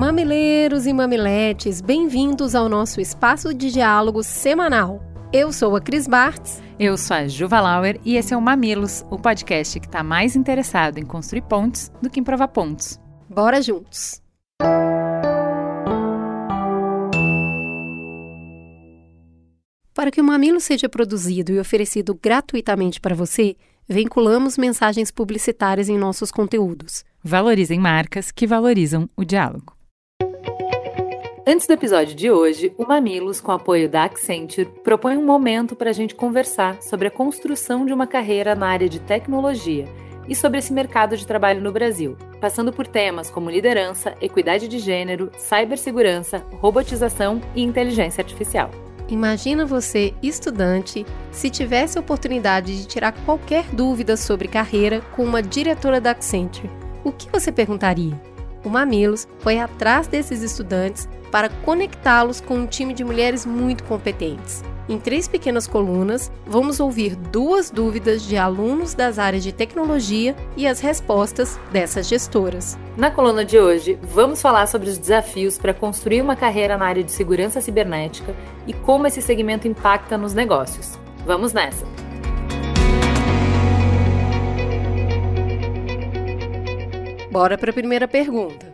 Mamileiros e mamiletes, bem-vindos ao nosso espaço de diálogo semanal. Eu sou a Cris Bartz. Eu sou a Ju Wallauer e esse é o Mamilos, o podcast que está mais interessado em construir pontes do que em provar pontos. Bora juntos! Para que o Mamilos seja produzido e oferecido gratuitamente para você, vinculamos mensagens publicitárias em nossos conteúdos. Valorizem marcas que valorizam o diálogo. Antes do episódio de hoje, o Mamilos, com apoio da Accenture, propõe um momento para a gente conversar sobre a construção de uma carreira na área de tecnologia e sobre esse mercado de trabalho no Brasil, passando por temas como liderança, equidade de gênero, cibersegurança, robotização e inteligência artificial. Imagina você, estudante, se tivesse a oportunidade de tirar qualquer dúvida sobre carreira com uma diretora da Accenture. O que você perguntaria? O Mamilos foi atrás desses estudantes para conectá-los com um time de mulheres muito competentes. Em 3 pequenas colunas, vamos ouvir 2 dúvidas de alunos das áreas de tecnologia e as respostas dessas gestoras. Na coluna de hoje, vamos falar sobre os desafios para construir uma carreira na área de segurança cibernética e como esse segmento impacta nos negócios. Vamos nessa! Bora para a primeira pergunta.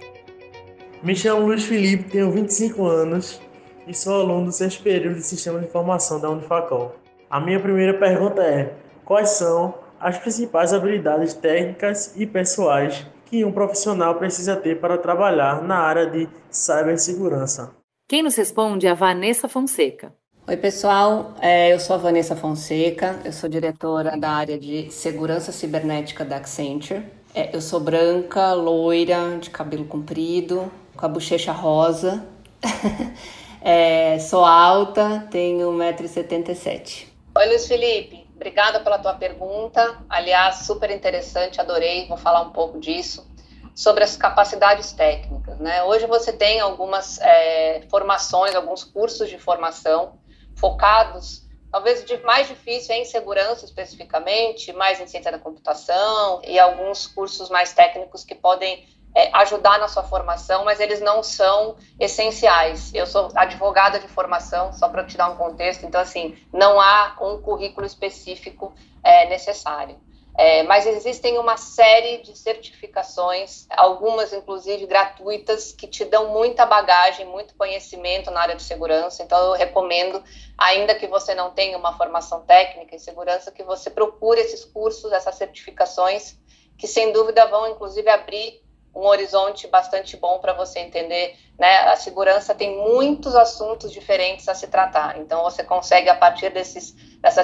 Me chamo Luiz Felipe, tenho 25 anos e sou aluno do 6º período de Sistema de Informação da Unifacol. A minha primeira pergunta é: quais são as principais habilidades técnicas e pessoais que um profissional precisa ter para trabalhar na área de cibersegurança? Quem nos responde é a Vanessa Fonseca. Oi pessoal, eu sou a Vanessa Fonseca, eu sou diretora da área de Segurança Cibernética da Accenture. Eu sou branca, loira, de cabelo comprido, com a bochecha rosa, sou alta, tenho 1,77 m. Oi, Luiz Felipe, obrigada pela tua pergunta, aliás, super interessante, adorei, vou falar um pouco disso, sobre as capacidades técnicas, né? Hoje você tem algumas formações, alguns cursos de formação focados, talvez o mais difícil é em segurança especificamente, mais em ciência da computação e alguns cursos mais técnicos que podem ajudar na sua formação, mas eles não são essenciais. Eu sou advogada de formação, só para te dar um contexto, então assim, não há um currículo específico necessário. Mas existem uma série de certificações, algumas inclusive gratuitas, que te dão muita bagagem, muito conhecimento na área de segurança, então eu recomendo, ainda que você não tenha uma formação técnica em segurança, que você procure esses cursos, essas certificações, que sem dúvida vão inclusive abrir um horizonte bastante bom para você entender, né? A segurança tem muitos assuntos diferentes a se tratar, então você consegue, a partir dessas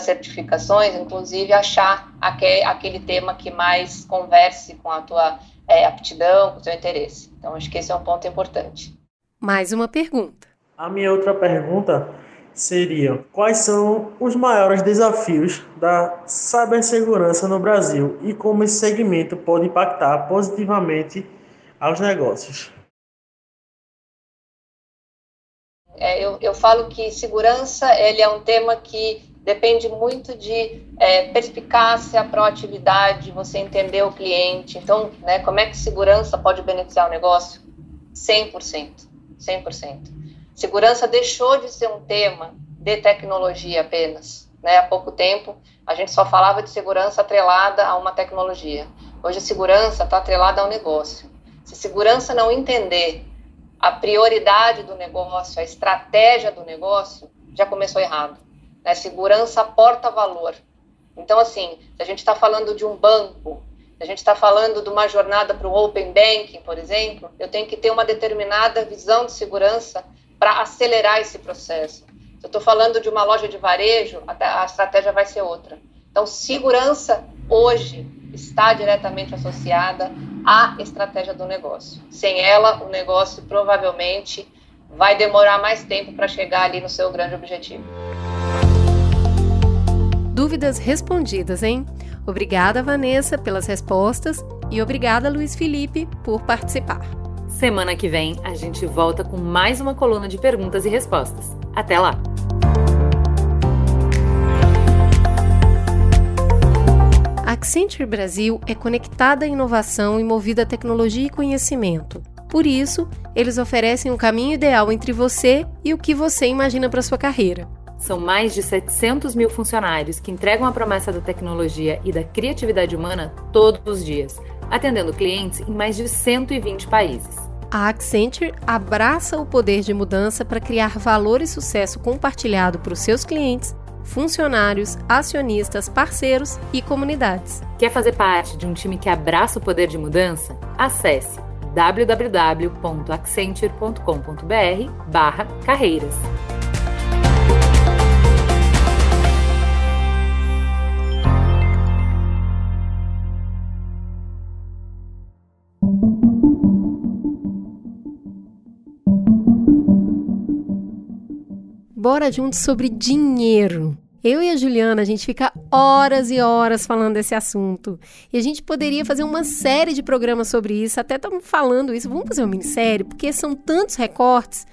certificações, inclusive, achar aquele tema que mais converse com a tua aptidão, com o teu interesse. Então, acho que esse é um ponto importante. Mais uma pergunta. A minha outra pergunta seria: quais são os maiores desafios da cibersegurança no Brasil e como esse segmento pode impactar positivamente aos negócios? Eu falo que segurança ele é um tema que depende muito de perspicácia, proatividade, você entender o cliente. Então, né, como é que segurança pode beneficiar o negócio? 100%. Segurança deixou de ser um tema de tecnologia apenas, né? Há pouco tempo, a gente só falava de segurança atrelada a uma tecnologia. Hoje, a segurança está atrelada ao negócio. Se segurança não entender a prioridade do negócio, a estratégia do negócio, já começou errado. Né? Segurança aporta valor. Então, assim, se a gente está falando de um banco, se a gente está falando de uma jornada para o Open Banking, por exemplo, eu tenho que ter uma determinada visão de segurança para acelerar esse processo. Se eu estou falando de uma loja de varejo, a estratégia vai ser outra. Então, segurança hoje está diretamente associada à estratégia do negócio. Sem ela, o negócio provavelmente vai demorar mais tempo para chegar ali no seu grande objetivo. Dúvidas respondidas, hein? Obrigada, Vanessa, pelas respostas e obrigada, Luiz Felipe, por participar. Semana que vem, a gente volta com mais uma coluna de perguntas e respostas. Até lá! A Accenture Brasil é conectada à inovação e movida à tecnologia e conhecimento. Por isso, eles oferecem um caminho ideal entre você e o que você imagina para sua carreira. São mais de 700 mil funcionários que entregam a promessa da tecnologia e da criatividade humana todos os dias, atendendo clientes em mais de 120 países. A Accenture abraça o poder de mudança para criar valor e sucesso compartilhado para os seus clientes, funcionários, acionistas, parceiros e comunidades. Quer fazer parte de um time que abraça o poder de mudança? Acesse www.accenture.com.br/carreiras. Bora junto sobre dinheiro. Eu e a Juliana, a gente fica horas e horas falando desse assunto. E a gente poderia fazer uma série de programas sobre isso, até estamos falando isso. Vamos fazer uma minissérie, porque são tantos recortes.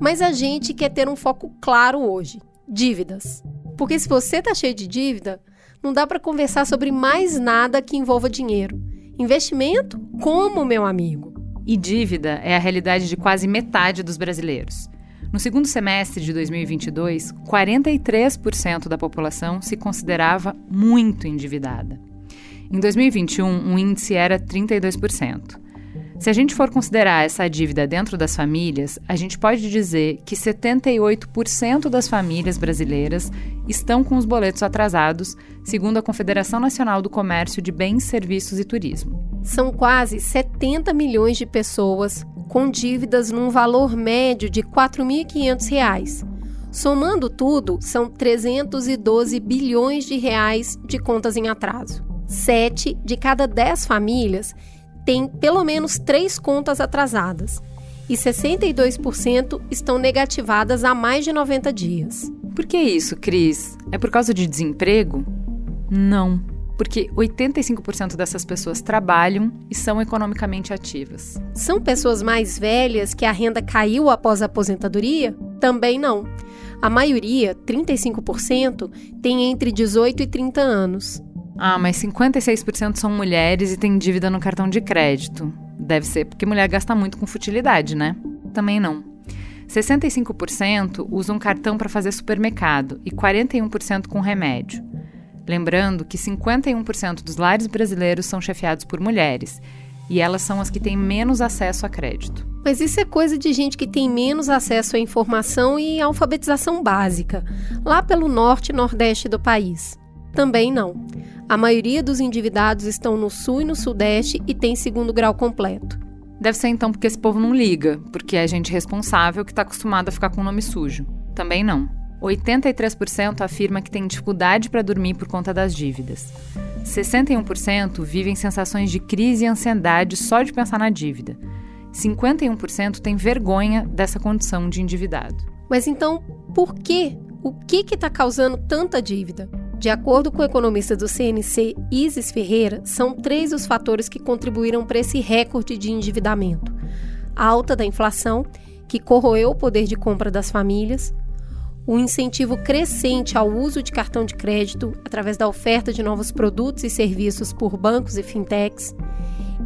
Mas a gente quer ter um foco claro hoje. Dívidas. Porque se você tá cheio de dívida, não dá para conversar sobre mais nada que envolva dinheiro. Investimento? Como, meu amigo? E dívida é a realidade de quase metade dos brasileiros. No segundo semestre de 2022, 43% da população se considerava muito endividada. Em 2021, o índice era 32%. Se a gente for considerar essa dívida dentro das famílias, a gente pode dizer que 78% das famílias brasileiras estão com os boletos atrasados, segundo a Confederação Nacional do Comércio de Bens, Serviços e Turismo. São quase 70 milhões de pessoas com dívidas num valor médio de R$ 4.500. Somando tudo, são 312 bilhões de reais de contas em atraso. 7 de cada 10 famílias têm pelo menos 3 contas atrasadas e 62% estão negativadas há mais de 90 dias. Por que isso, Cris? É por causa de desemprego? Não, porque 85% dessas pessoas trabalham e são economicamente ativas. São pessoas mais velhas que a renda caiu após a aposentadoria? Também não. A maioria, 35%, tem entre 18 e 30 anos. Ah, mas 56% são mulheres e têm dívida no cartão de crédito. Deve ser porque mulher gasta muito com futilidade, né? Também não. 65% usam cartão para fazer supermercado e 41% com remédio. Lembrando que 51% dos lares brasileiros são chefiados por mulheres, e elas são as que têm menos acesso a crédito. Mas isso é coisa de gente que tem menos acesso à informação e à alfabetização básica, lá pelo norte e nordeste do país. Também não. A maioria dos endividados estão no sul e no sudeste e tem segundo grau completo. Deve ser então porque esse povo não liga, porque é gente responsável que está acostumada a ficar com o nome sujo. Também não. 83% afirma que tem dificuldade para dormir por conta das dívidas. 61% vivem sensações de crise e ansiedade só de pensar na dívida. 51% tem vergonha dessa condição de endividado. Mas então, por quê? O que está causando tanta dívida? De acordo com o economista do CNC, Isis Ferreira, são 3 os fatores que contribuíram para esse recorde de endividamento. A alta da inflação, que corroeu o poder de compra das famílias, o incentivo crescente ao uso de cartão de crédito através da oferta de novos produtos e serviços por bancos e fintechs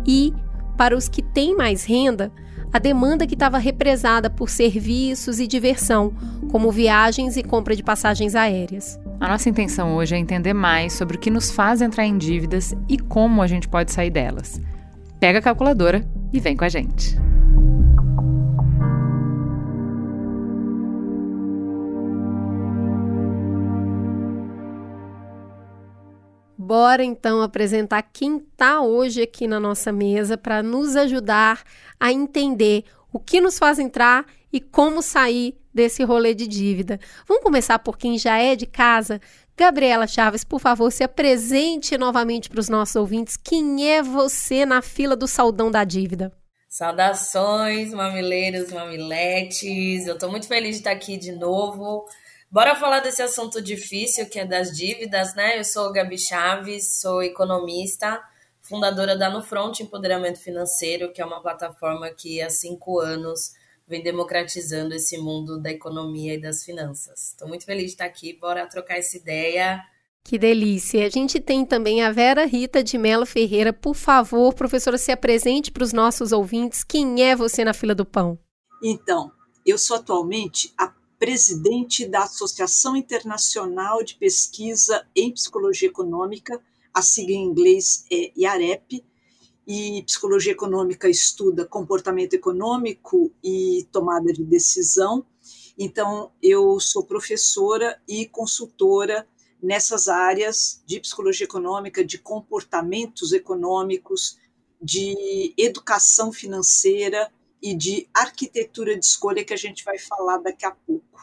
e, para os que têm mais renda, a demanda que estava represada por serviços e diversão, como viagens e compra de passagens aéreas. A nossa intenção hoje é entender mais sobre o que nos faz entrar em dívidas e como a gente pode sair delas. Pega a calculadora e vem com a gente. Bora, então, apresentar quem está hoje aqui na nossa mesa para nos ajudar a entender o que nos faz entrar e como sair desse rolê de dívida. Vamos começar por quem já é de casa. Gabriela Chaves, por favor, se apresente novamente para os nossos ouvintes. Quem é você na fila do saldão da dívida? Saudações, mamileiros, mamiletes. Eu estou muito feliz de estar aqui de novo. Bora falar desse assunto difícil que é das dívidas, né? Eu sou Gabi Chaves, sou economista, fundadora da NoFront Empoderamento Financeiro, que é uma plataforma que há 5 anos vem democratizando esse mundo da economia e das finanças. Estou muito feliz de estar aqui, bora trocar essa ideia. Que delícia! A gente tem também a Vera Rita de Mello Ferreira. Por favor, professora, se apresente para os nossos ouvintes. Quem é você na fila do pão? Então, eu sou atualmente a presidente da Associação Internacional de Pesquisa em Psicologia Econômica, a sigla em inglês é IAREP, e Psicologia Econômica estuda comportamento econômico e tomada de decisão. Então, eu sou professora e consultora nessas áreas de psicologia econômica, de comportamentos econômicos, de educação financeira e de arquitetura de escolha, que a gente vai falar daqui a pouco.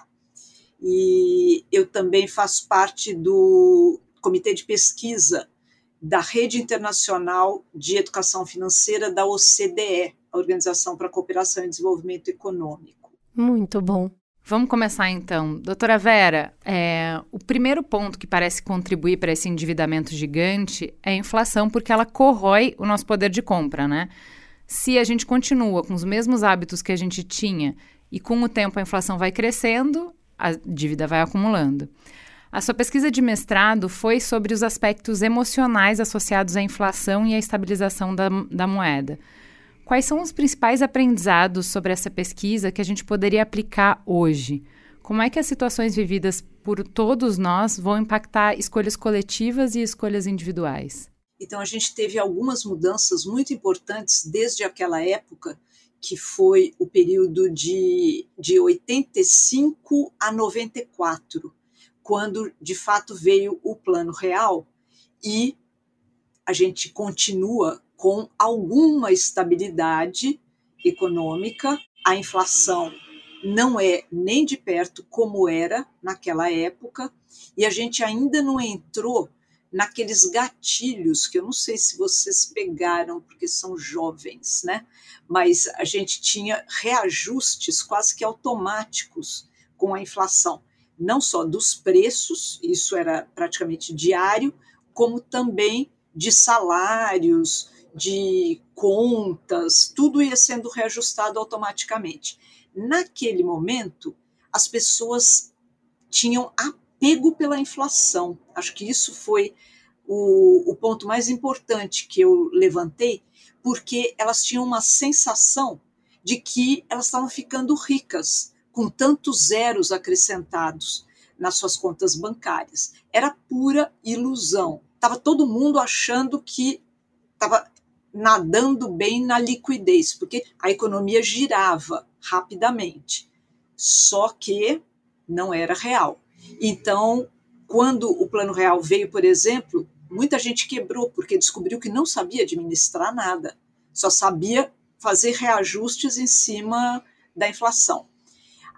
E eu também faço parte do Comitê de Pesquisa da Rede Internacional de Educação Financeira da OCDE, a Organização para a Cooperação e Desenvolvimento Econômico. Muito bom. Vamos começar, então. Doutora Vera, o primeiro ponto que parece contribuir para esse endividamento gigante é a inflação, porque ela corrói o nosso poder de compra, né? Se a gente continua com os mesmos hábitos que a gente tinha e com o tempo a inflação vai crescendo, a dívida vai acumulando. A sua pesquisa de mestrado foi sobre os aspectos emocionais associados à inflação e à estabilização da moeda. Quais são os principais aprendizados sobre essa pesquisa que a gente poderia aplicar hoje? Como é que as situações vividas por todos nós vão impactar escolhas coletivas e escolhas individuais? Então, a gente teve algumas mudanças muito importantes desde aquela época, que foi o período de 85 a 94, quando, de fato, veio o Plano Real e a gente continua com alguma estabilidade econômica. A inflação não é nem de perto como era naquela época, e a gente ainda não entrou naqueles gatilhos, que eu não sei se vocês pegaram, porque são jovens, né? Mas a gente tinha reajustes quase que automáticos com a inflação, não só dos preços, isso era praticamente diário, como também de salários, de contas, tudo ia sendo reajustado automaticamente. Naquele momento, as pessoas tinham apego pela inflação. Acho que isso foi o ponto mais importante que eu levantei, porque elas tinham uma sensação de que elas estavam ficando ricas, com tantos zeros acrescentados nas suas contas bancárias. Era pura ilusão. Estava todo mundo achando que estava nadando bem na liquidez, porque a economia girava rapidamente, só que não era real. Então, quando o Plano Real veio, por exemplo, muita gente quebrou, porque descobriu que não sabia administrar nada, só sabia fazer reajustes em cima da inflação.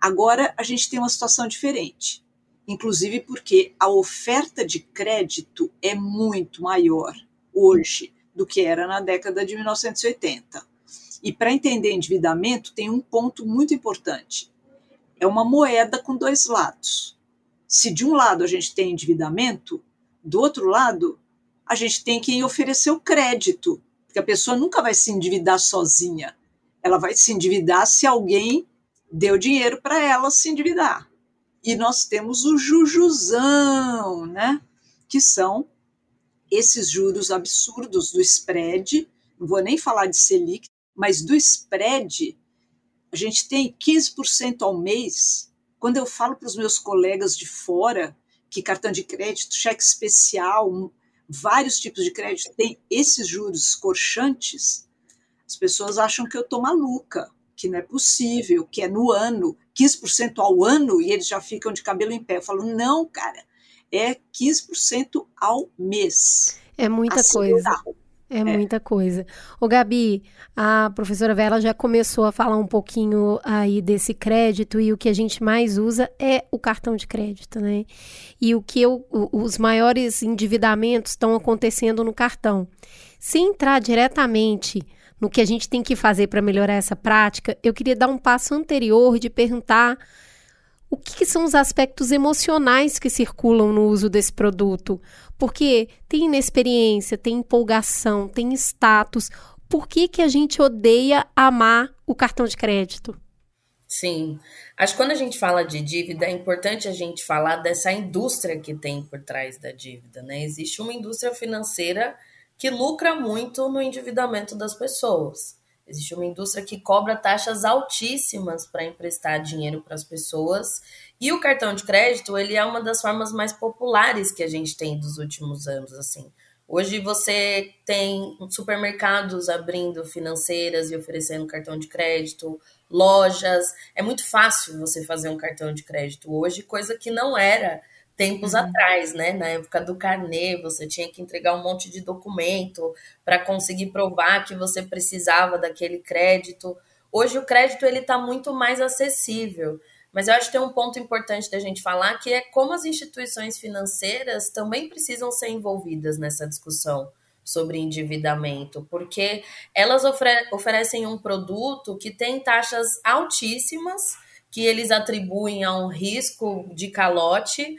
Agora, a gente tem uma situação diferente, inclusive porque a oferta de crédito é muito maior hoje do que era na década de 1980. E para entender endividamento, tem um ponto muito importante. É uma moeda com 2 lados. Se de um lado a gente tem endividamento, do outro lado a gente tem quem oferecer o crédito, porque a pessoa nunca vai se endividar sozinha. Ela vai se endividar se alguém deu dinheiro para ela se endividar. E nós temos o jujuzão, né? Que são esses juros absurdos do spread, não vou nem falar de Selic, mas do spread, a gente tem 15% ao mês. Quando eu falo para os meus colegas de fora que cartão de crédito, cheque especial, vários tipos de crédito tem esses juros escorchantes, as pessoas acham que eu estou maluca, que não é possível, que é no ano, 15% ao ano, e eles já ficam de cabelo em pé. Eu falo, não, cara, é 15% ao mês. É muita coisa. É muita coisa. Ô, Gabi, a professora Vera já começou a falar um pouquinho aí desse crédito, e o que a gente mais usa é o cartão de crédito, né? E os maiores endividamentos estão acontecendo no cartão. Se entrar diretamente no que a gente tem que fazer para melhorar essa prática, eu queria dar um passo anterior de perguntar o que são os aspectos emocionais que circulam no uso desse produto. Porque tem inexperiência, tem empolgação, tem status. Por que que a gente odeia amar o cartão de crédito? Sim, acho que quando a gente fala de dívida, é importante a gente falar dessa indústria que tem por trás da dívida, né? Existe uma indústria financeira que lucra muito no endividamento das pessoas. Existe uma indústria que cobra taxas altíssimas para emprestar dinheiro para as pessoas, e o cartão de crédito, ele é uma das formas mais populares que a gente tem dos últimos anos, assim. Hoje você tem supermercados abrindo financeiras e oferecendo cartão de crédito, lojas. É muito fácil você fazer um cartão de crédito hoje, coisa que não era tempos atrás, né? Na época do carnê, você tinha que entregar um monte de documento para conseguir provar que você precisava daquele crédito. Hoje o crédito está muito mais acessível. Mas eu acho que tem um ponto importante da gente falar, que é como as instituições financeiras também precisam ser envolvidas nessa discussão sobre endividamento, porque elas oferecem um produto que tem taxas altíssimas, que eles atribuem a um risco de calote,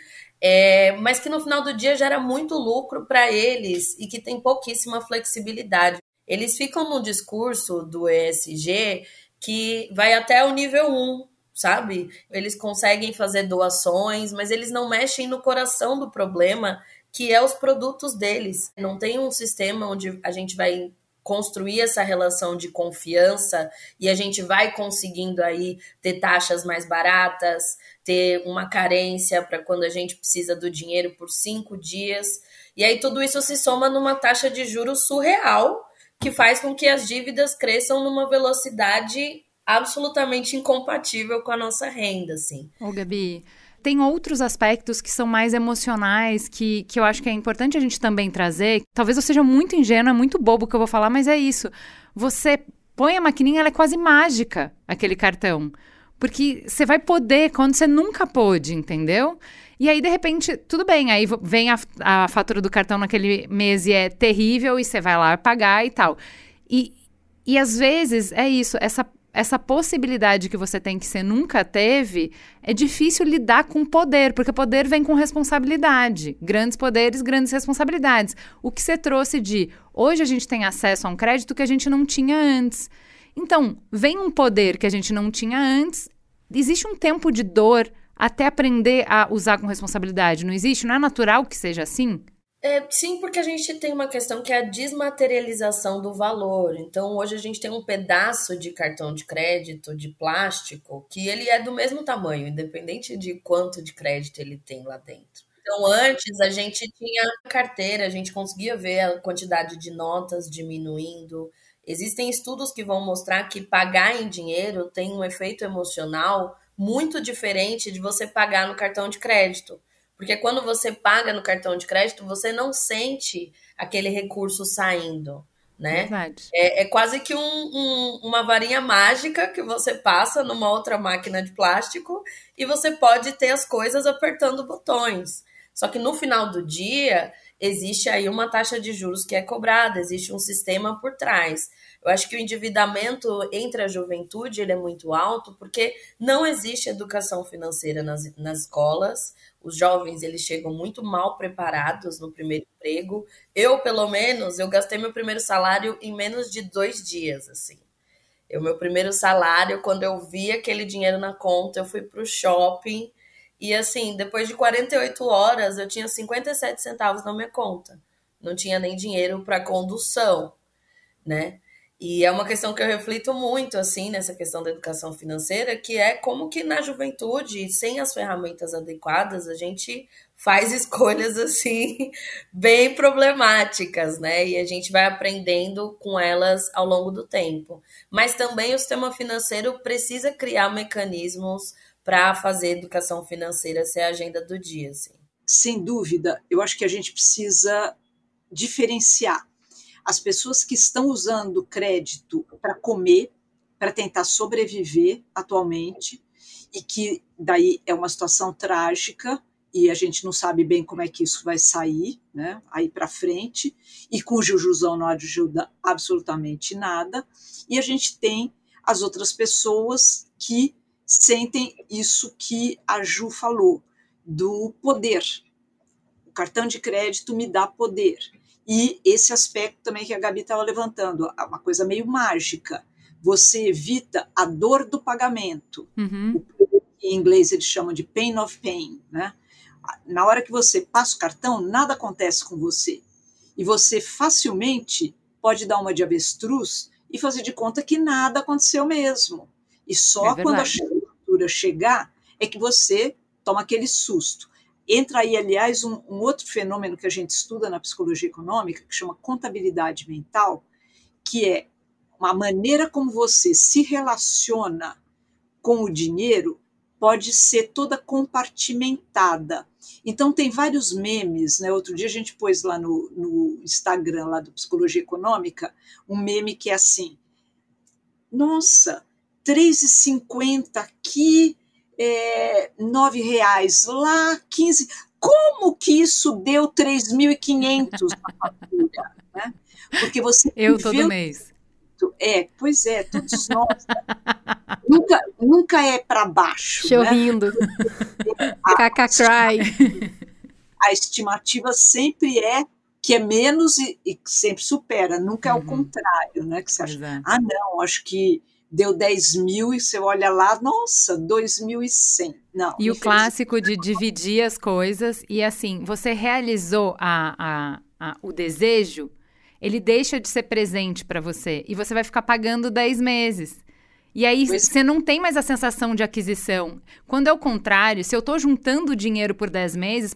mas que no final do dia gera muito lucro para eles e que tem pouquíssima flexibilidade. Eles ficam no discurso do ESG que vai até o nível 1, sabe? Eles conseguem fazer doações, mas eles não mexem no coração do problema, que é os produtos deles. Não tem um sistema onde a gente vai construir essa relação de confiança e a gente vai conseguindo aí ter taxas mais baratas, ter uma carência para quando a gente precisa do dinheiro por 5 dias. E aí tudo isso se soma numa taxa de juros surreal, que faz com que as dívidas cresçam numa velocidade absolutamente incompatível com a nossa renda, assim. Ô, Gabi, tem outros aspectos que são mais emocionais, que eu acho que é importante a gente também trazer. Talvez eu seja muito ingênua, muito bobo que eu vou falar, mas é isso. Você põe a maquininha, ela é quase mágica, aquele cartão. Porque você vai poder quando você nunca pôde, entendeu? E aí, de repente, tudo bem, aí vem a fatura do cartão naquele mês e é terrível, e você vai lá pagar e tal. E às vezes, é isso, essa possibilidade que você tem que você nunca teve, é difícil lidar com poder, porque poder vem com responsabilidade. Grandes poderes, grandes responsabilidades. O que você trouxe de hoje a gente tem acesso a um crédito que a gente não tinha antes. Então, vem um poder que a gente não tinha antes, existe um tempo de dor até aprender a usar com responsabilidade, não existe? Não é natural que seja assim? Sim, porque a gente tem uma questão que é a desmaterialização do valor. Então, hoje a gente tem um pedaço de cartão de crédito, de plástico, que ele é do mesmo tamanho, independente de quanto de crédito ele tem lá dentro. Então, antes a gente tinha carteira, a gente conseguia ver a quantidade de notas diminuindo. Existem estudos que vão mostrar que pagar em dinheiro tem um efeito emocional muito diferente de você pagar no cartão de crédito. Porque quando você paga no cartão de crédito, você não sente aquele recurso saindo, né? Verdade. É quase que uma varinha mágica que você passa numa outra máquina de plástico e você pode ter as coisas apertando botões. Só que no final do dia, existe aí uma taxa de juros que é cobrada, existe um sistema por trás. Eu acho que o endividamento entre a juventude ele é muito alto porque não existe educação financeira nas escolas. Os jovens, eles chegam muito mal preparados no primeiro emprego. Eu, pelo menos, eu gastei meu primeiro salário em menos de 2 dias, assim. Meu primeiro salário, quando eu vi aquele dinheiro na conta, eu fui pro shopping e, assim, depois de 48 horas, eu tinha 57 centavos na minha conta. Não tinha nem dinheiro para condução, né? E é uma questão que eu reflito muito, assim, nessa questão da educação financeira, que é como que na juventude, sem as ferramentas adequadas, a gente faz escolhas, assim, bem problemáticas, né? E a gente vai aprendendo com elas ao longo do tempo. Mas também o sistema financeiro precisa criar mecanismos para fazer a educação financeira ser a agenda do dia, assim. Sem dúvida, eu acho que a gente precisa diferenciar as pessoas que estão usando crédito para comer, para tentar sobreviver atualmente, e que daí é uma situação trágica, e a gente não sabe bem como é que isso vai sair, né, aí para frente, e cujo jusão não ajuda absolutamente nada, e a gente tem as outras pessoas que sentem isso que a Ju falou, do poder. O cartão de crédito me dá poder. E esse aspecto também que a Gabi estava levantando, uma coisa meio mágica, você evita a dor do pagamento, em inglês eles chamam de pain of pain, né? Na hora que você passa o cartão, nada acontece com você. E você facilmente pode dar uma de avestruz e fazer de conta que nada aconteceu mesmo. E só quando a fatura chegar é que você toma aquele susto. Entra aí, aliás, um outro fenômeno que a gente estuda na psicologia econômica, que chama contabilidade mental, que é uma maneira como você se relaciona com o dinheiro pode ser toda compartimentada. Então, tem vários memes, né? Outro dia a gente pôs lá no Instagram, lá do Psicologia Econômica, um meme que é assim, nossa, R$3,50 aqui, R$9 lá, 15... Como que isso deu 3.500 na fatura? Né? Porque você... Eu todo mês. Pois é, todos nós. Né? Nunca é para baixo. Show, né? Rindo. Cacacry. A estimativa sempre é que é menos e sempre supera. Nunca é o contrário, né? Que você acha, não, acho que deu 10.000 e você olha lá, nossa, 2.100. Não, e o clássico de dividir as coisas e assim, você realizou o desejo, ele deixa de ser presente para você e você vai ficar pagando 10 meses. E aí você não tem mais a sensação de aquisição. Quando é o contrário, se eu estou juntando dinheiro por 10 meses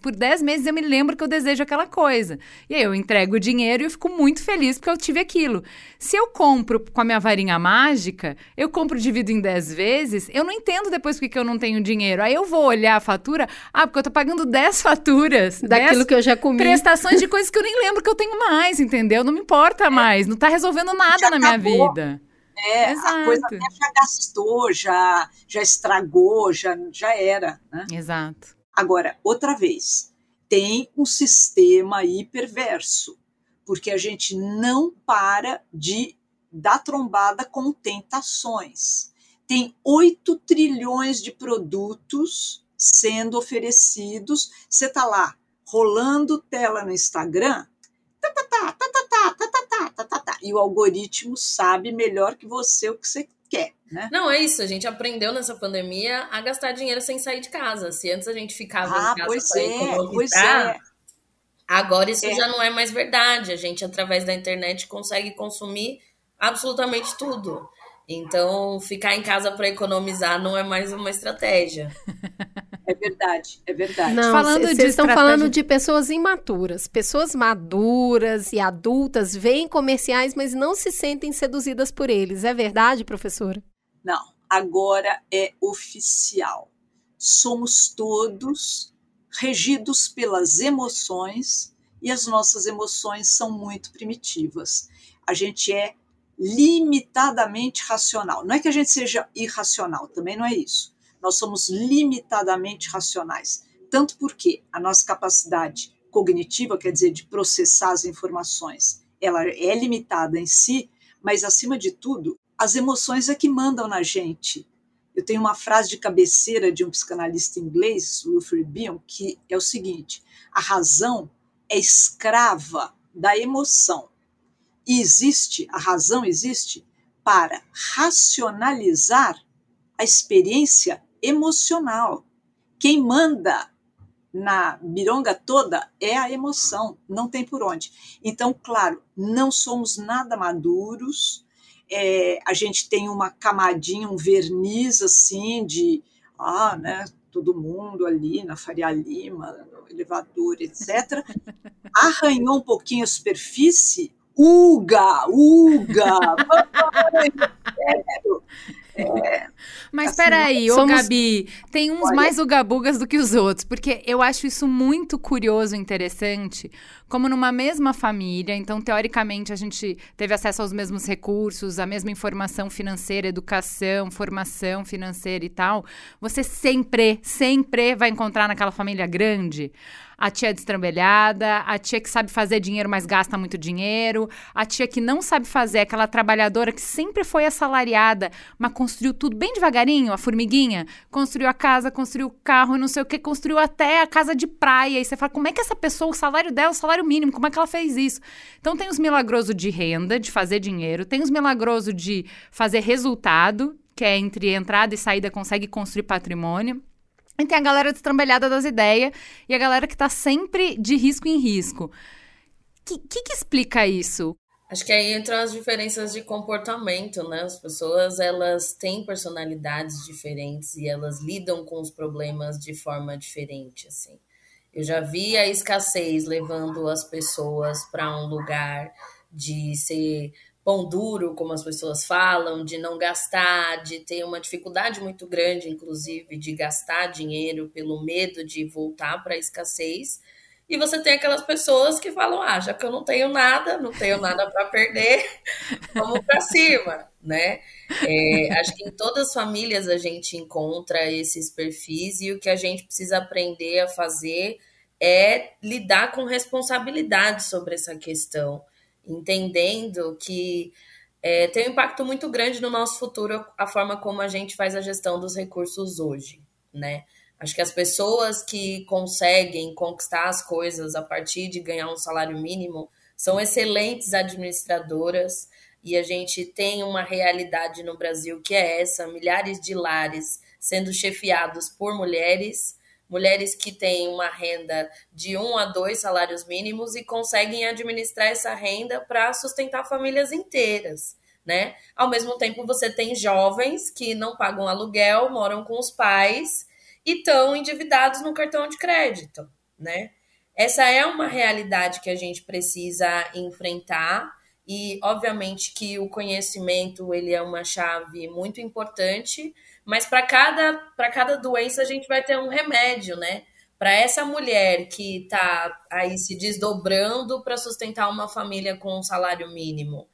eu me lembro que eu desejo aquela coisa. E aí eu entrego o dinheiro e eu fico muito feliz porque eu tive aquilo. Se eu compro com a minha varinha mágica, eu compro e divido em 10 vezes, eu não entendo depois porque eu não tenho dinheiro. Aí eu vou olhar a fatura, porque eu estou pagando 10 faturas. Daquilo que eu já comi. Prestações de coisas que eu nem lembro que eu tenho mais, entendeu? Não me importa mais, não está resolvendo nada na minha vida. A coisa até já gastou, já estragou, já era, né? Exato. Agora, outra vez, tem um sistema aí perverso, porque a gente não para de dar trombada com tentações. Tem 8 trilhões de produtos sendo oferecidos, você está lá rolando tela no Instagram, e o algoritmo sabe melhor que você o que você quer, né? Não, é isso, a gente aprendeu nessa pandemia a gastar dinheiro sem sair de casa. Se antes a gente ficava em casa para economizar, agora isso já não é mais verdade. A gente, através da internet, consegue consumir absolutamente tudo. Então, ficar em casa para economizar não é mais uma estratégia. É verdade, é verdade. Não, vocês estão falando de pessoas imaturas, pessoas maduras e adultas veem comerciais, mas não se sentem seduzidas por eles. É verdade, professora? Não, agora é oficial. Somos todos regidos pelas emoções e as nossas emoções são muito primitivas. A gente é limitadamente racional. Não é que a gente seja irracional, também não é isso. Nós somos limitadamente racionais, tanto porque a nossa capacidade cognitiva, quer dizer, de processar as informações, ela é limitada em si, mas, acima de tudo, as emoções é que mandam na gente. Eu tenho uma frase de cabeceira de um psicanalista inglês, Wilfred Bion, que é o seguinte, a razão é escrava da emoção. E a razão existe para racionalizar a experiência emocional. Quem manda na mironga toda é a emoção, não tem por onde. Então, claro, não somos nada maduros, a gente tem uma camadinha, um verniz assim de, né, todo mundo ali na Faria Lima, no elevador, etc. Arranhou um pouquinho a superfície, uga, papai, Mas assim, peraí, Gabi, tem uns mais ugabugas do que os outros, porque eu acho isso muito curioso e interessante, como numa mesma família. Então, teoricamente, a gente teve acesso aos mesmos recursos, à mesma informação financeira, educação, formação financeira e tal. Você sempre vai encontrar naquela família grande a tia destrambelhada, a tia que sabe fazer dinheiro, mas gasta muito dinheiro, a tia que não sabe fazer, aquela trabalhadora que sempre foi assalariada, mas construiu tudo bem devagarinho, a formiguinha, construiu a casa, construiu o carro, não sei o que, construiu até a casa de praia, e você fala, como é que essa pessoa, o salário dela, o salário mínimo, como é que ela fez isso? Então tem os milagrosos de renda, de fazer dinheiro, tem os milagrosos de fazer resultado, que é entre entrada e saída, consegue construir patrimônio. E tem a galera destrambelhada das ideias e a galera que está sempre de risco em risco. Que explica isso? Acho que aí entram as diferenças de comportamento, né? As pessoas, elas têm personalidades diferentes e elas lidam com os problemas de forma diferente, assim. Eu já vi a escassez levando as pessoas para um lugar de ser pão duro, como as pessoas falam, de não gastar, de ter uma dificuldade muito grande, inclusive, de gastar dinheiro pelo medo de voltar para a escassez. E você tem aquelas pessoas que falam, ah, já que eu não tenho nada para perder, vamos para cima, né? Acho que em todas as famílias a gente encontra esses perfis e o que a gente precisa aprender a fazer é lidar com responsabilidade sobre essa questão, entendendo que tem um impacto muito grande no nosso futuro a forma como a gente faz a gestão dos recursos hoje, né? Acho que as pessoas que conseguem conquistar as coisas a partir de ganhar um salário mínimo são excelentes administradoras e a gente tem uma realidade no Brasil que é essa, milhares de lares sendo chefiados por mulheres que têm uma renda de 1 a 2 salários mínimos e conseguem administrar essa renda para sustentar famílias inteiras, né? Ao mesmo tempo, você tem jovens que não pagam aluguel, moram com os pais e estão endividados no cartão de crédito, né? Essa é uma realidade que a gente precisa enfrentar e, obviamente, que o conhecimento ele é uma chave muito importante. Mas para cada doença a gente vai ter um remédio, né? Para essa mulher que está aí se desdobrando para sustentar uma família com um salário mínimo,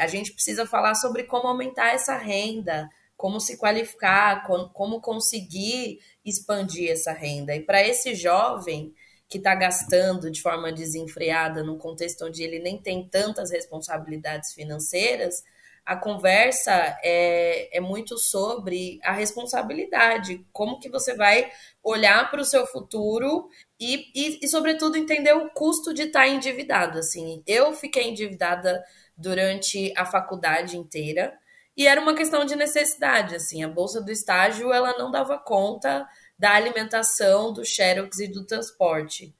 a gente precisa falar sobre como aumentar essa renda, como se qualificar, como conseguir expandir essa renda. E para esse jovem que está gastando de forma desenfreada num contexto onde ele nem tem tantas responsabilidades financeiras, a conversa é muito sobre a responsabilidade, como que você vai olhar para o seu futuro e, sobretudo, entender o custo de estar endividado. Assim, eu fiquei endividada durante a faculdade inteira e era uma questão de necessidade. Assim, a bolsa do estágio ela não dava conta da alimentação, do xerox e do transporte.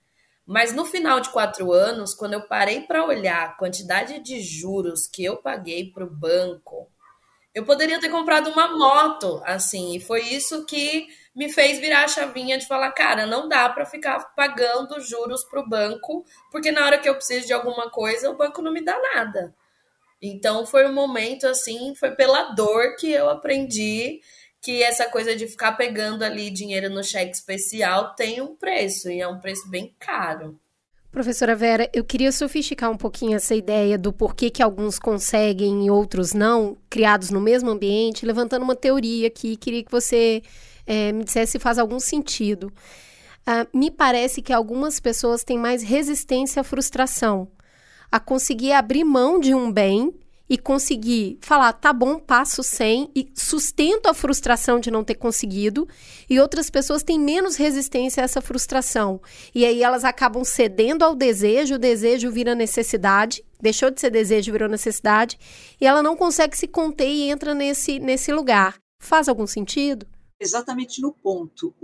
Mas no final de 4 anos, quando eu parei para olhar a quantidade de juros que eu paguei para o banco, eu poderia ter comprado uma moto, assim, e foi isso que me fez virar a chavinha de falar, cara, não dá para ficar pagando juros para o banco, porque na hora que eu preciso de alguma coisa, o banco não me dá nada. Então foi um momento, assim, foi pela dor que eu aprendi que essa coisa de ficar pegando ali dinheiro no cheque especial tem um preço, e é um preço bem caro. Professora Vera, eu queria sofisticar um pouquinho essa ideia do porquê que alguns conseguem e outros não, criados no mesmo ambiente, levantando uma teoria aqui, queria que você me dissesse se faz algum sentido. Me parece que algumas pessoas têm mais resistência à frustração, a conseguir abrir mão de um bem, e conseguir falar, tá bom, passo sem, e sustento a frustração de não ter conseguido, e outras pessoas têm menos resistência a essa frustração. E aí elas acabam cedendo ao desejo, o desejo vira necessidade, deixou de ser desejo, virou necessidade, e ela não consegue se conter e entra nesse lugar. Faz algum sentido? Exatamente no ponto.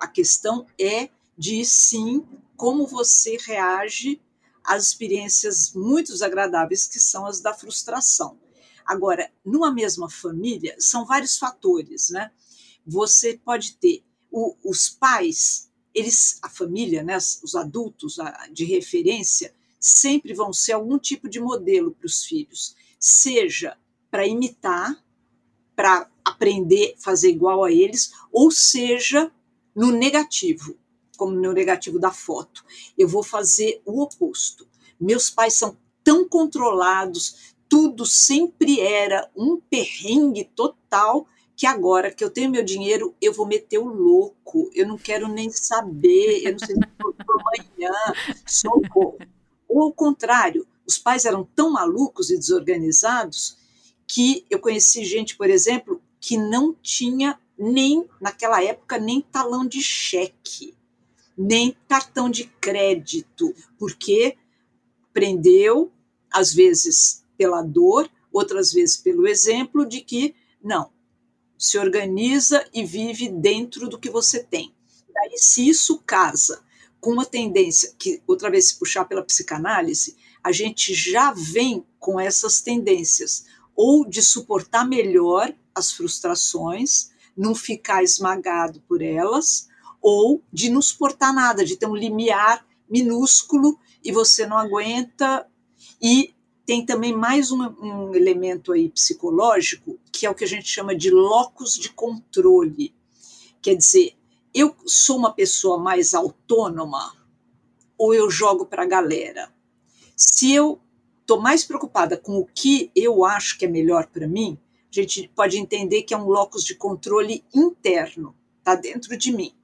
A questão é de, sim, como você reage as experiências muito desagradáveis que são as da frustração. Agora, numa mesma família, são vários fatores, né? Você pode ter os pais, a família, né, os adultos de referência, sempre vão ser algum tipo de modelo para os filhos, seja para imitar, para aprender, fazer igual a eles, ou seja, no negativo. como no negativo da foto. Eu vou fazer o oposto. Meus pais são tão controlados, tudo sempre era um perrengue total, que agora que eu tenho meu dinheiro, eu vou meter o louco, eu não quero nem saber, eu não sei se vou amanhã, socorro. Ou ao contrário, os pais eram tão malucos e desorganizados que eu conheci gente, por exemplo, que não tinha nem, naquela época, nem talão de cheque, nem cartão de crédito, porque prendeu, às vezes pela dor, outras vezes pelo exemplo de que não, se organiza e vive dentro do que você tem. Daí, se isso casa com uma tendência, que outra vez se puxar pela psicanálise, a gente já vem com essas tendências, ou de suportar melhor as frustrações, não ficar esmagado por elas, ou de não suportar nada, de ter um limiar minúsculo e você não aguenta. E tem também mais um elemento aí psicológico, que é o que a gente chama de locus de controle. Quer dizer, eu sou uma pessoa mais autônoma ou eu jogo para a galera? Se eu estou mais preocupada com o que eu acho que é melhor para mim, a gente pode entender que é um locus de controle interno, está dentro de mim.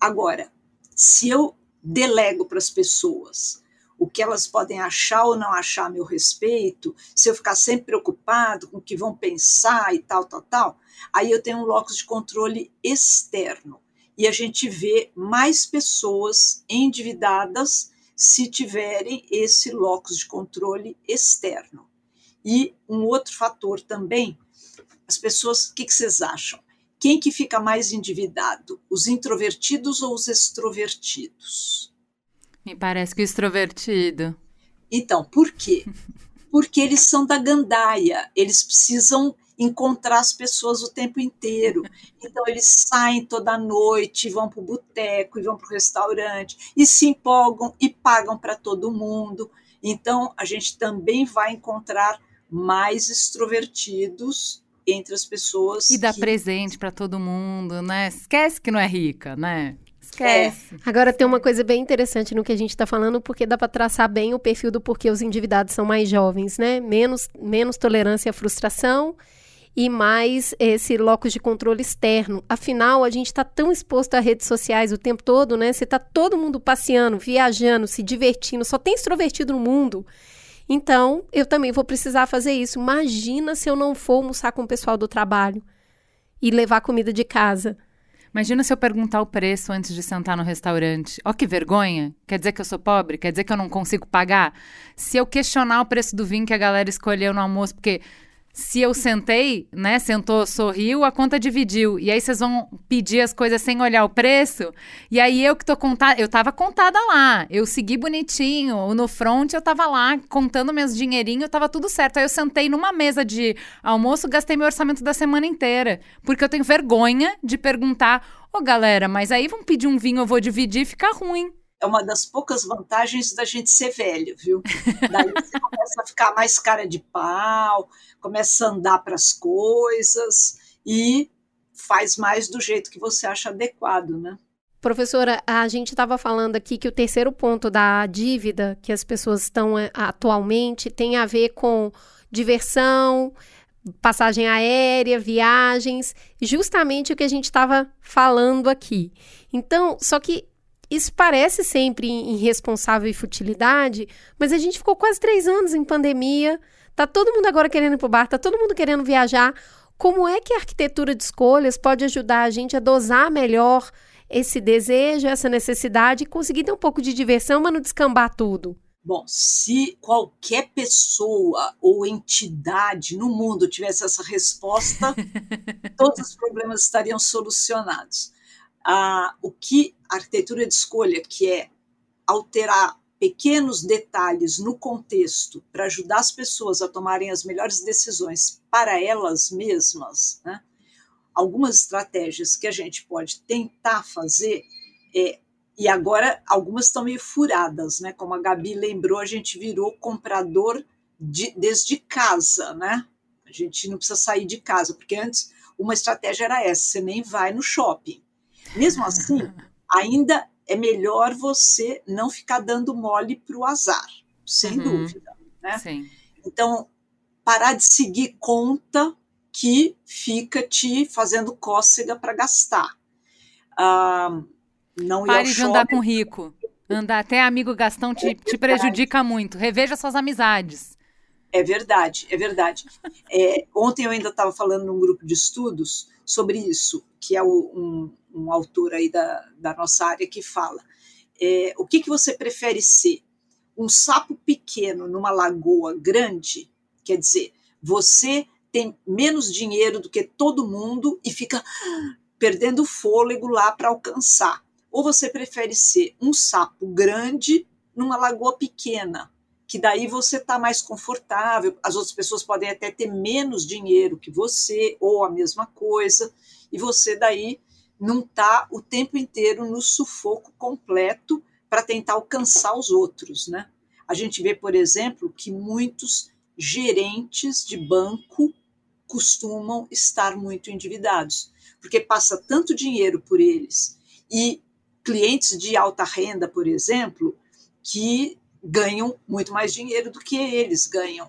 Agora, se eu delego para as pessoas o que elas podem achar ou não achar a meu respeito, se eu ficar sempre preocupado com o que vão pensar e tal, aí eu tenho um locus de controle externo. E a gente vê mais pessoas endividadas se tiverem esse locus de controle externo. E um outro fator também, as pessoas, o que vocês acham? Quem que fica mais endividado? Os introvertidos ou os extrovertidos? Me parece que o extrovertido. Então, por quê? Porque eles são da gandaia, eles precisam encontrar as pessoas o tempo inteiro. Então, eles saem toda noite, vão para o boteco, e vão para o restaurante, e se empolgam e pagam para todo mundo. Então, a gente também vai encontrar mais extrovertidos entre as pessoas. E dá presente para todo mundo, né? Esquece que não é rica, né? Esquece. Agora tem uma coisa bem interessante no que a gente está falando, porque dá para traçar bem o perfil do porquê os endividados são mais jovens, né? Menos tolerância à frustração e mais esse locus de controle externo. Afinal, a gente está tão exposto a redes sociais o tempo todo, né? Você está todo mundo passeando, viajando, se divertindo, só tem extrovertido no mundo. Então, eu também vou precisar fazer isso. Imagina se eu não for almoçar com o pessoal do trabalho e levar comida de casa. Imagina se eu perguntar o preço antes de sentar no restaurante. Ó, que vergonha. Quer dizer que eu sou pobre? Quer dizer que eu não consigo pagar? Se eu questionar o preço do vinho que a galera escolheu no almoço, porque se eu sentei, né, sentou, sorriu, a conta dividiu. E aí vocês vão pedir as coisas sem olhar o preço. E aí eu que tô contada, eu tava contada lá. Eu segui bonitinho, o NoFront, eu tava lá contando meus dinheirinhos, tava tudo certo. Aí eu sentei numa mesa de almoço, gastei meu orçamento da semana inteira. Porque eu tenho vergonha de perguntar, galera, mas aí vão pedir um vinho, eu vou dividir, fica ruim. É uma das poucas vantagens da gente ser velho, viu? Daí você começa a ficar mais cara de pau, começa a andar para as coisas e faz mais do jeito que você acha adequado, né? Professora, a gente estava falando aqui que o terceiro ponto da dívida que as pessoas estão atualmente tem a ver com diversão, passagem aérea, viagens, justamente o que a gente estava falando aqui. Então, só que isso parece sempre irresponsável e futilidade, mas a gente ficou quase 3 anos em pandemia, tá todo mundo agora querendo ir pro bar, tá todo mundo querendo viajar. Como é que a arquitetura de escolhas pode ajudar a gente a dosar melhor esse desejo, essa necessidade e conseguir ter um pouco de diversão, mas não descambar tudo? Bom, se qualquer pessoa ou entidade no mundo tivesse essa resposta, todos os problemas estariam solucionados. O que a arquitetura de escolha, que é alterar pequenos detalhes no contexto para ajudar as pessoas a tomarem as melhores decisões para elas mesmas, né? Algumas estratégias que a gente pode tentar fazer, e agora algumas estão meio furadas, né? Como a Gabi lembrou, a gente virou comprador desde casa, né? A gente não precisa sair de casa, porque antes uma estratégia era essa, você nem vai no shopping. Mesmo assim, ainda é melhor você não ficar dando mole para o azar, sem dúvida. Né? Sim. Então, parar de seguir conta que fica te fazendo cócega para gastar. Não pare de andar com rico. Andar até amigo gastão te prejudica muito. Reveja suas amizades. É verdade, é verdade. Ontem eu ainda estava falando num grupo de estudos sobre isso, que é um autor aí da nossa área que fala. O que você prefere ser? Um sapo pequeno numa lagoa grande? Quer dizer, você tem menos dinheiro do que todo mundo e fica perdendo fôlego lá para alcançar. Ou você prefere ser um sapo grande numa lagoa pequena, que daí você está mais confortável, as outras pessoas podem até ter menos dinheiro que você, ou a mesma coisa, e você daí não está o tempo inteiro no sufoco completo para tentar alcançar os outros, né? A gente vê, por exemplo, que muitos gerentes de banco costumam estar muito endividados, porque passa tanto dinheiro por eles, e clientes de alta renda, por exemplo, que ganham muito mais dinheiro do que eles ganham,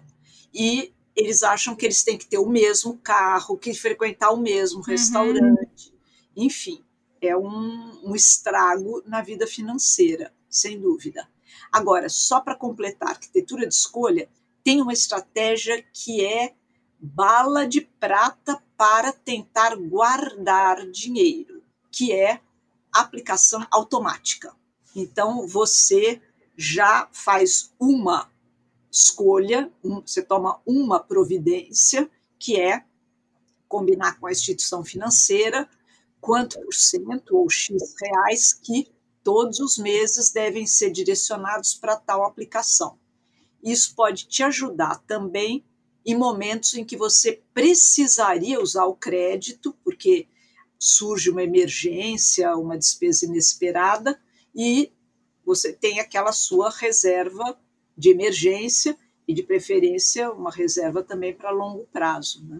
e eles acham que eles têm que ter o mesmo carro, que frequentar o mesmo restaurante, enfim, é um estrago na vida financeira, sem dúvida. Agora, só para completar, arquitetura de escolha tem uma estratégia que é bala de prata para tentar guardar dinheiro, que é aplicação automática. Então, você já faz uma escolha, você toma uma providência, que é combinar com a instituição financeira quanto por cento ou X reais que todos os meses devem ser direcionados para tal aplicação. Isso pode te ajudar também em momentos em que você precisaria usar o crédito, porque surge uma emergência, uma despesa inesperada, e você tem aquela sua reserva de emergência e, de preferência, uma reserva também para longo prazo, né?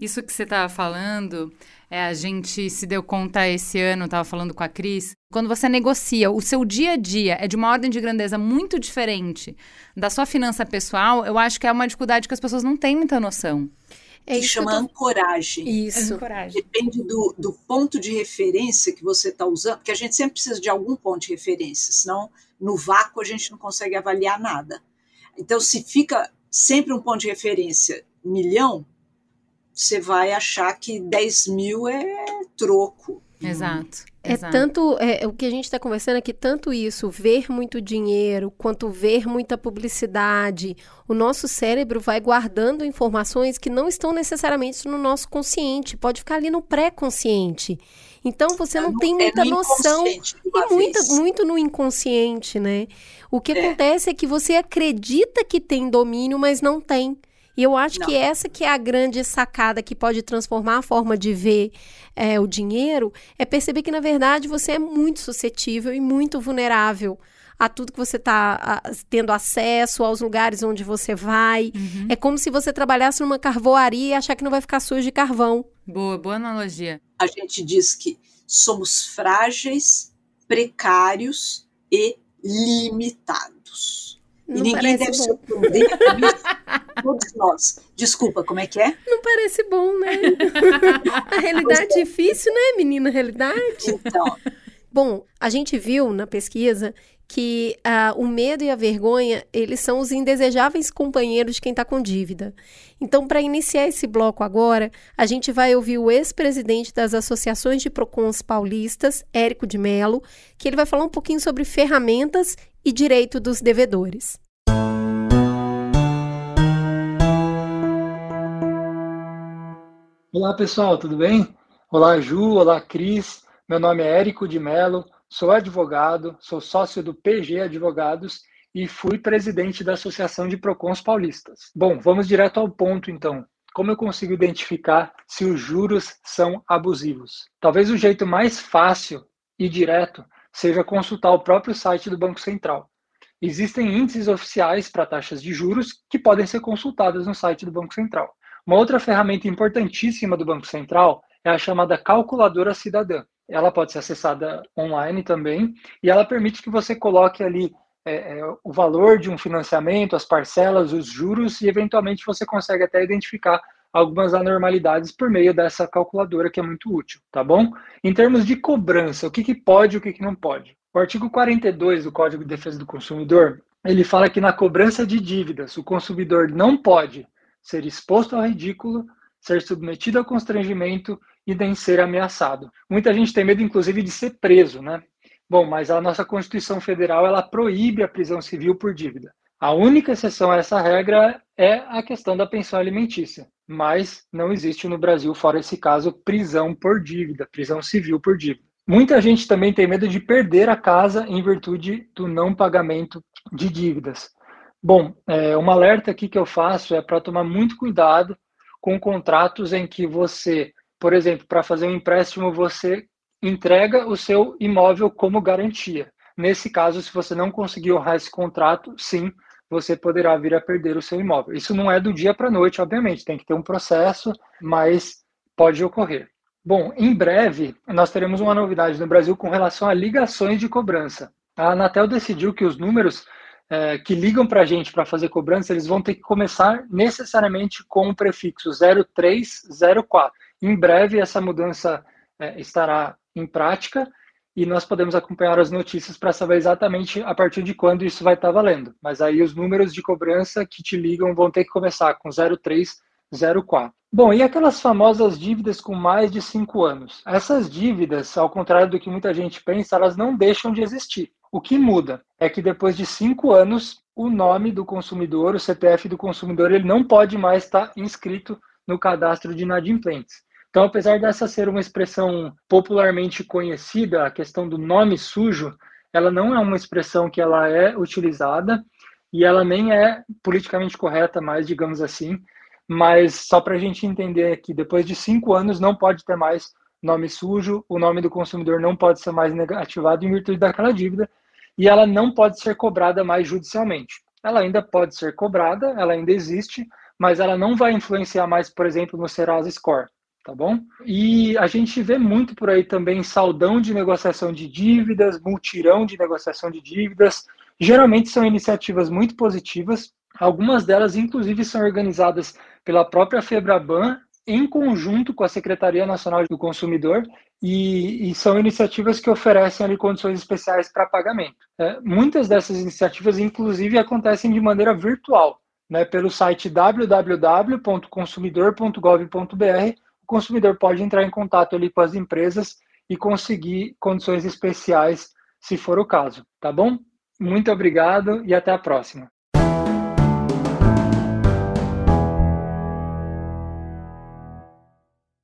Isso que você estava falando, a gente se deu conta esse ano, estava falando com a Cris, quando você negocia, o seu dia a dia é de uma ordem de grandeza muito diferente da sua finança pessoal, eu acho que é uma dificuldade que as pessoas não têm muita noção. É que chama ancoragem. Isso. Ancoragem. Depende do ponto de referência que você está usando, porque a gente sempre precisa de algum ponto de referência, senão no vácuo a gente não consegue avaliar nada. Então, se fica sempre um ponto de referência milhão, você vai achar que 10 mil é troco. Exato. Exato. Tanto, o que a gente está conversando é que tanto isso, ver muito dinheiro, quanto ver muita publicidade, o nosso cérebro vai guardando informações que não estão necessariamente no nosso consciente, pode ficar ali no pré-consciente. Então, você não tem muita noção e muito no inconsciente, né? O que acontece é que você acredita que tem domínio, mas não tem. E eu acho que essa que é a grande sacada que pode transformar a forma de ver o dinheiro, é perceber que, na verdade, você é muito suscetível e muito vulnerável a tudo que você está tendo acesso, aos lugares onde você vai. Uhum. É como se você trabalhasse numa carvoaria e achar que não vai ficar sujo de carvão. Boa analogia. A gente diz que somos frágeis, precários e limitados. Não, e ninguém deve se surpreender com isso, todos nós. Desculpa, como é que é? Não parece bom, né? A realidade é difícil, né, menina? A realidade? Então. Bom, a gente viu na pesquisa que o medo e a vergonha, eles são os indesejáveis companheiros de quem está com dívida. Então, para iniciar esse bloco agora, a gente vai ouvir o ex-presidente das associações de PROCONs paulistas, Érico de Melo, que ele vai falar um pouquinho sobre ferramentas e direito dos devedores. Olá, pessoal, tudo bem? Olá, Ju, olá, Cris. Meu nome é Érico de Mello, sou advogado, sou sócio do PG Advogados e fui presidente da Associação de PROCONs paulistas. Bom, vamos direto ao ponto, então. Como eu consigo identificar se os juros são abusivos? Talvez o jeito mais fácil e direto seja consultar o próprio site do Banco Central. Existem índices oficiais para taxas de juros que podem ser consultadas no site do Banco Central. Uma outra ferramenta importantíssima do Banco Central é a chamada calculadora cidadã. ela pode ser acessada online também, e ela permite que você coloque ali o valor de um financiamento, as parcelas, os juros, e eventualmente você consegue até identificar algumas anormalidades por meio dessa calculadora, que é muito útil, tá bom? Em termos de cobrança, o que, que pode e o que, que não pode? O artigo 42 do Código de Defesa do Consumidor, ele fala que na cobrança de dívidas, o consumidor não pode ser exposto ao ridículo, ser submetido a constrangimento e nem ser ameaçado. Muita gente tem medo, inclusive, de ser preso, né? Bom, mas a nossa Constituição Federal, ela proíbe a prisão civil por dívida. A única exceção a essa regra é a questão da pensão alimentícia. Mas não existe no Brasil, fora esse caso, prisão por dívida, prisão civil por dívida. Muita gente também tem medo de perder a casa em virtude do não pagamento de dívidas. Bom, um alerta aqui que eu faço é para tomar muito cuidado com contratos em que você, por exemplo, para fazer um empréstimo, você entrega o seu imóvel como garantia. Nesse caso, se você não conseguir honrar esse contrato, sim, você poderá vir a perder o seu imóvel. Isso não é do dia para a noite, obviamente, tem que ter um processo, mas pode ocorrer. Bom, em breve, nós teremos uma novidade no Brasil com relação a ligações de cobrança. A Anatel decidiu que os números que ligam para a gente para fazer cobrança, eles vão ter que começar necessariamente com o prefixo 0304. Em breve, essa mudança estará em prática, e nós podemos acompanhar as notícias para saber exatamente a partir de quando isso vai estar valendo. Mas aí os números de cobrança que te ligam vão ter que começar com 0304. Bom, e aquelas famosas dívidas com mais de 5 anos? Essas dívidas, ao contrário do que muita gente pensa, elas não deixam de existir. O que muda é que depois de 5 anos, o nome do consumidor, o CPF do consumidor, ele não pode mais estar inscrito no cadastro de inadimplentes. Então, apesar dessa ser uma expressão popularmente conhecida, a questão do nome sujo, ela não é uma expressão que ela é utilizada e ela nem é politicamente correta mais, digamos assim, mas só para a gente entender que depois de 5 anos não pode ter mais nome sujo, o nome do consumidor não pode ser mais negativado em virtude daquela dívida e ela não pode ser cobrada mais judicialmente. Ela ainda pode ser cobrada, ela ainda existe, mas ela não vai influenciar mais, por exemplo, no Serasa Score. Tá bom? E a gente vê muito por aí também saldão de negociação de dívidas, multirão de negociação de dívidas. Geralmente são iniciativas muito positivas. Algumas delas, inclusive, são organizadas pela própria FEBRABAN em conjunto com a Secretaria Nacional do Consumidor e são iniciativas que oferecem ali condições especiais para pagamento. Muitas dessas iniciativas, inclusive, acontecem de maneira virtual, né, pelo site www.consumidor.gov.br. O consumidor pode entrar em contato ali com as empresas e conseguir condições especiais, se for o caso, tá bom? Muito obrigado e até a próxima.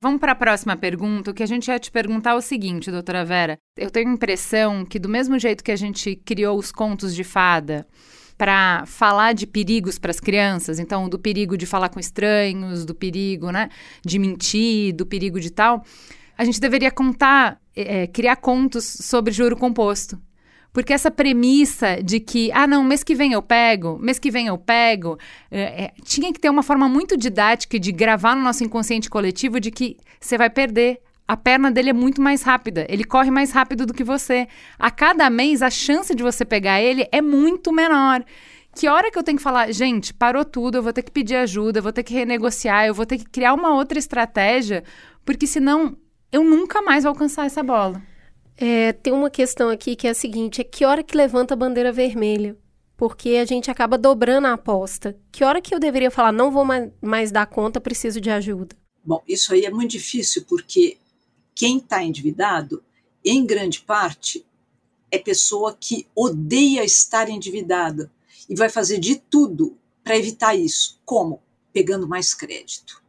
Vamos para a próxima pergunta. O que a gente ia te perguntar é o seguinte, doutora Vera. Eu tenho a impressão que do mesmo jeito que a gente criou os contos de fada para falar de perigos para as crianças, então do perigo de falar com estranhos, do perigo, né, de mentir, do perigo de tal, a gente deveria contar, criar contos sobre juro composto. Porque essa premissa de que, ah não, mês que vem eu pego, tinha que ter uma forma muito didática de gravar no nosso inconsciente coletivo de que você vai perder. A perna dele é muito mais rápida, ele corre mais rápido do que você. A cada mês, a chance de você pegar ele é muito menor. Que hora que eu tenho que falar, gente, parou tudo, eu vou ter que pedir ajuda, eu vou ter que renegociar, eu vou ter que criar uma outra estratégia, porque senão eu nunca mais vou alcançar essa bola. Tem uma questão aqui que é a seguinte, é que hora que levanta a bandeira vermelha? Porque a gente acaba dobrando a aposta. Que hora que eu deveria falar, não vou mais dar conta, preciso de ajuda? Bom, isso aí é muito difícil, porque quem está endividado, em grande parte, é pessoa que odeia estar endividada e vai fazer de tudo para evitar isso. Como? Pegando mais crédito.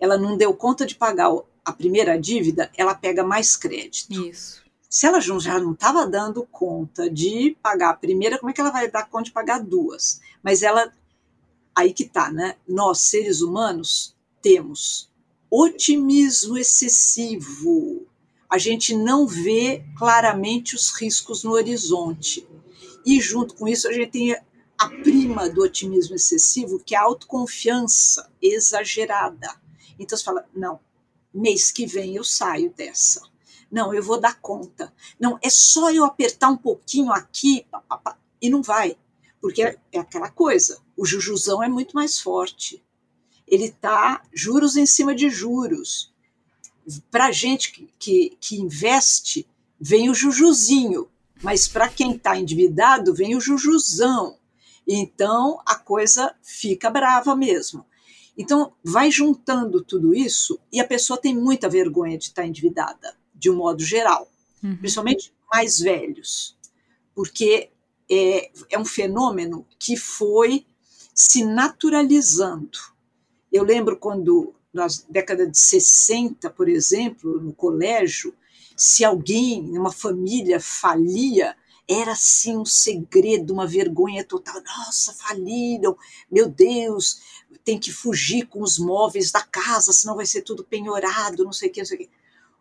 Ela não deu conta de pagar a primeira dívida, ela pega mais crédito. Isso. Se ela já não estava dando conta de pagar a primeira, como é que ela vai dar conta de pagar duas? Mas ela, aí que tá, né? Nós, seres humanos, temos otimismo excessivo, a gente não vê claramente os riscos no horizonte. E junto com isso a gente tem a prima do otimismo excessivo, que é a autoconfiança exagerada. Então você fala, não, mês que vem eu saio dessa. Não, eu vou dar conta. Não, é só eu apertar um pouquinho aqui, papapá, e não vai. Porque é aquela coisa, o jujuzão é muito mais forte. Ele está juros em cima de juros. Para a gente que investe, vem o jujuzinho. Mas para quem está endividado, vem o jujuzão. Então, a coisa fica brava mesmo. Então, vai juntando tudo isso e a pessoa tem muita vergonha de estar endividada, de um modo geral. Uhum. Principalmente mais velhos. Porque é um fenômeno que foi se naturalizando. Eu lembro quando, na década de 60, por exemplo, no colégio, se alguém, numa família, falia, era assim um segredo, uma vergonha total. Nossa, faliram, meu Deus, tem que fugir com os móveis da casa, senão vai ser tudo penhorado, não sei o que, não sei o que.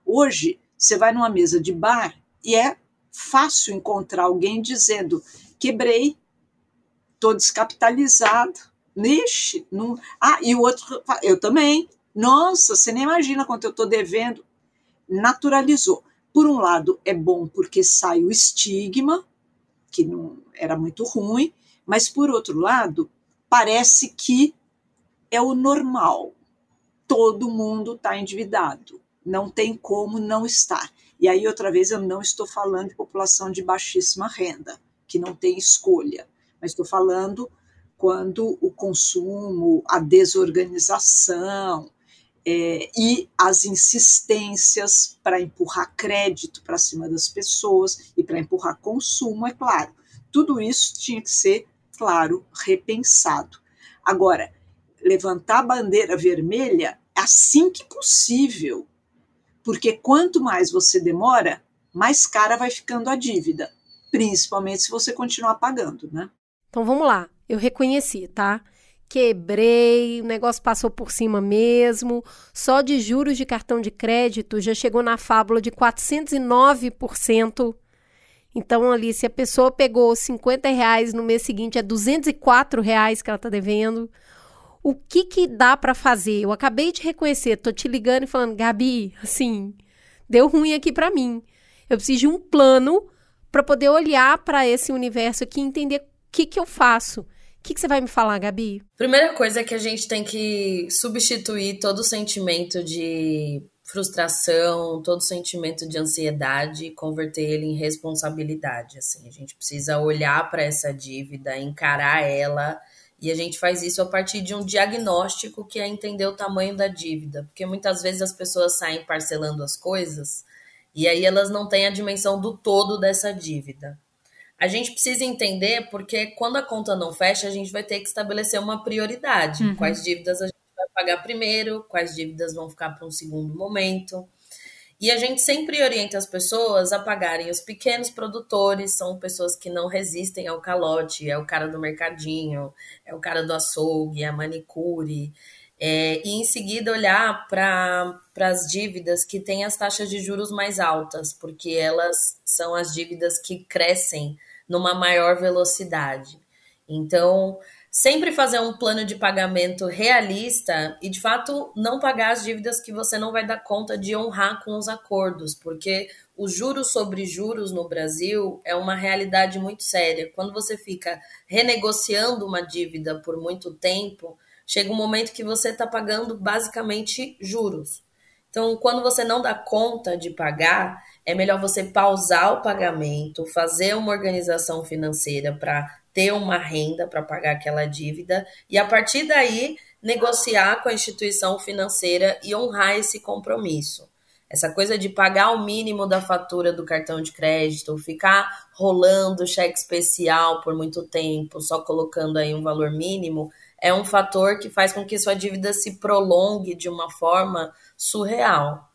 Hoje, você vai numa mesa de bar e é fácil encontrar alguém dizendo: quebrei, estou descapitalizado, nixe, não... Ah, e o outro, eu também, nossa, você nem imagina quanto eu estou devendo. Naturalizou. Por um lado, é bom porque sai o estigma, que não era muito ruim, mas, por outro lado, parece que é o normal. Todo mundo está endividado. Não tem como não estar. E aí, outra vez, eu não estou falando de população de baixíssima renda, que não tem escolha, mas estou falando quando o consumo, a desorganização, e as insistências para empurrar crédito para cima das pessoas e para empurrar consumo, é claro. Tudo isso tinha que ser, claro, repensado. Agora, levantar a bandeira vermelha assim que possível, porque quanto mais você demora, mais cara vai ficando a dívida, principalmente se você continuar pagando, né? Então vamos lá, eu reconheci, tá? Quebrei, o negócio passou por cima mesmo, só de juros de cartão de crédito já chegou na fábula de 409%. Então, ali, se a pessoa pegou R$50, no mês seguinte é R$204 que ela está devendo. O que dá para fazer? Eu acabei de reconhecer, tô te ligando e falando: Gabi, assim, deu ruim aqui para mim. Eu preciso de um plano para poder olhar para esse universo aqui e entender o que eu faço. O que você vai me falar, Gabi? Primeira coisa é que a gente tem que substituir todo o sentimento de frustração, todo o sentimento de ansiedade e converter ele em responsabilidade. Assim, a gente precisa olhar para essa dívida, encarar ela, e a gente faz isso a partir de um diagnóstico que é entender o tamanho da dívida. Porque muitas vezes as pessoas saem parcelando as coisas e aí elas não têm a dimensão do todo dessa dívida. A gente precisa entender porque quando a conta não fecha, a gente vai ter que estabelecer uma prioridade. Uhum. Quais dívidas a gente vai pagar primeiro, quais dívidas vão ficar para um segundo momento. E a gente sempre orienta as pessoas a pagarem os pequenos produtores, são pessoas que não resistem ao calote, é o cara do mercadinho, é o cara do açougue, é a manicure. E em seguida olhar para as dívidas que têm as taxas de juros mais altas, porque elas são as dívidas que crescem numa maior velocidade. Então, sempre fazer um plano de pagamento realista e, de fato, não pagar as dívidas que você não vai dar conta de honrar com os acordos, porque o juros sobre juros no Brasil é uma realidade muito séria. Quando você fica renegociando uma dívida por muito tempo, chega um momento que você está pagando basicamente juros. Então, quando você não dá conta de pagar, é melhor você pausar o pagamento, fazer uma organização financeira para ter uma renda para pagar aquela dívida e, a partir daí, negociar com a instituição financeira e honrar esse compromisso. Essa coisa de pagar o mínimo da fatura do cartão de crédito, ficar rolando cheque especial por muito tempo, só colocando aí um valor mínimo, é um fator que faz com que sua dívida se prolongue de uma forma surreal.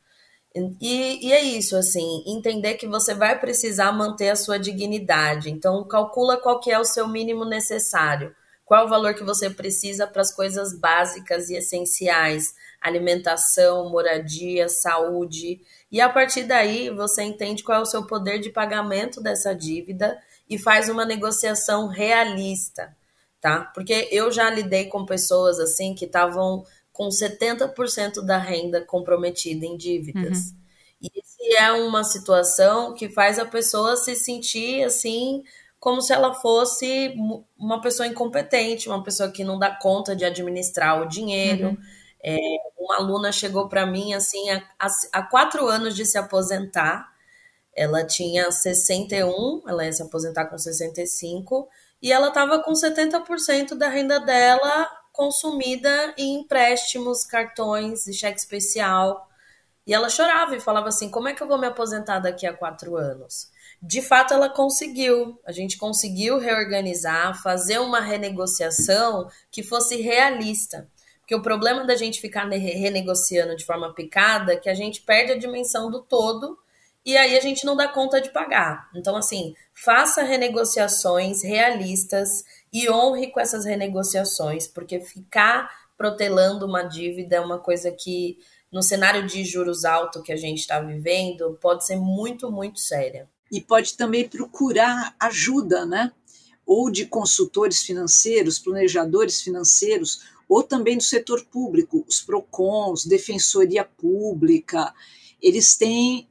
E é isso, assim, entender que você vai precisar manter a sua dignidade. Então, calcula qual que é o seu mínimo necessário, qual o valor que você precisa para as coisas básicas e essenciais, alimentação, moradia, saúde. E a partir daí, você entende qual é o seu poder de pagamento dessa dívida e faz uma negociação realista. Tá? Porque eu já lidei com pessoas assim que estavam com 70% da renda comprometida em dívidas. Uhum. E é uma situação que faz a pessoa se sentir assim, como se ela fosse uma pessoa incompetente, uma pessoa que não dá conta de administrar o dinheiro. Uhum. Uma aluna chegou para mim assim, há 4 anos de se aposentar, ela tinha 61, ela ia se aposentar com 65, e ela estava com 70% da renda dela consumida em empréstimos, cartões e cheque especial. E ela chorava e falava assim, como é que eu vou me aposentar daqui a 4 anos? De fato, ela conseguiu. A gente conseguiu reorganizar, fazer uma renegociação que fosse realista. Porque o problema da gente ficar renegociando de forma picada é que a gente perde a dimensão do todo e aí a gente não dá conta de pagar. Então, assim, faça renegociações realistas e honre com essas renegociações, porque ficar protelando uma dívida é uma coisa que, no cenário de juros alto que a gente está vivendo, pode ser muito, muito séria. E pode também procurar ajuda, né? Ou de consultores financeiros, planejadores financeiros, ou também do setor público, os PROCONs, Defensoria Pública, eles têm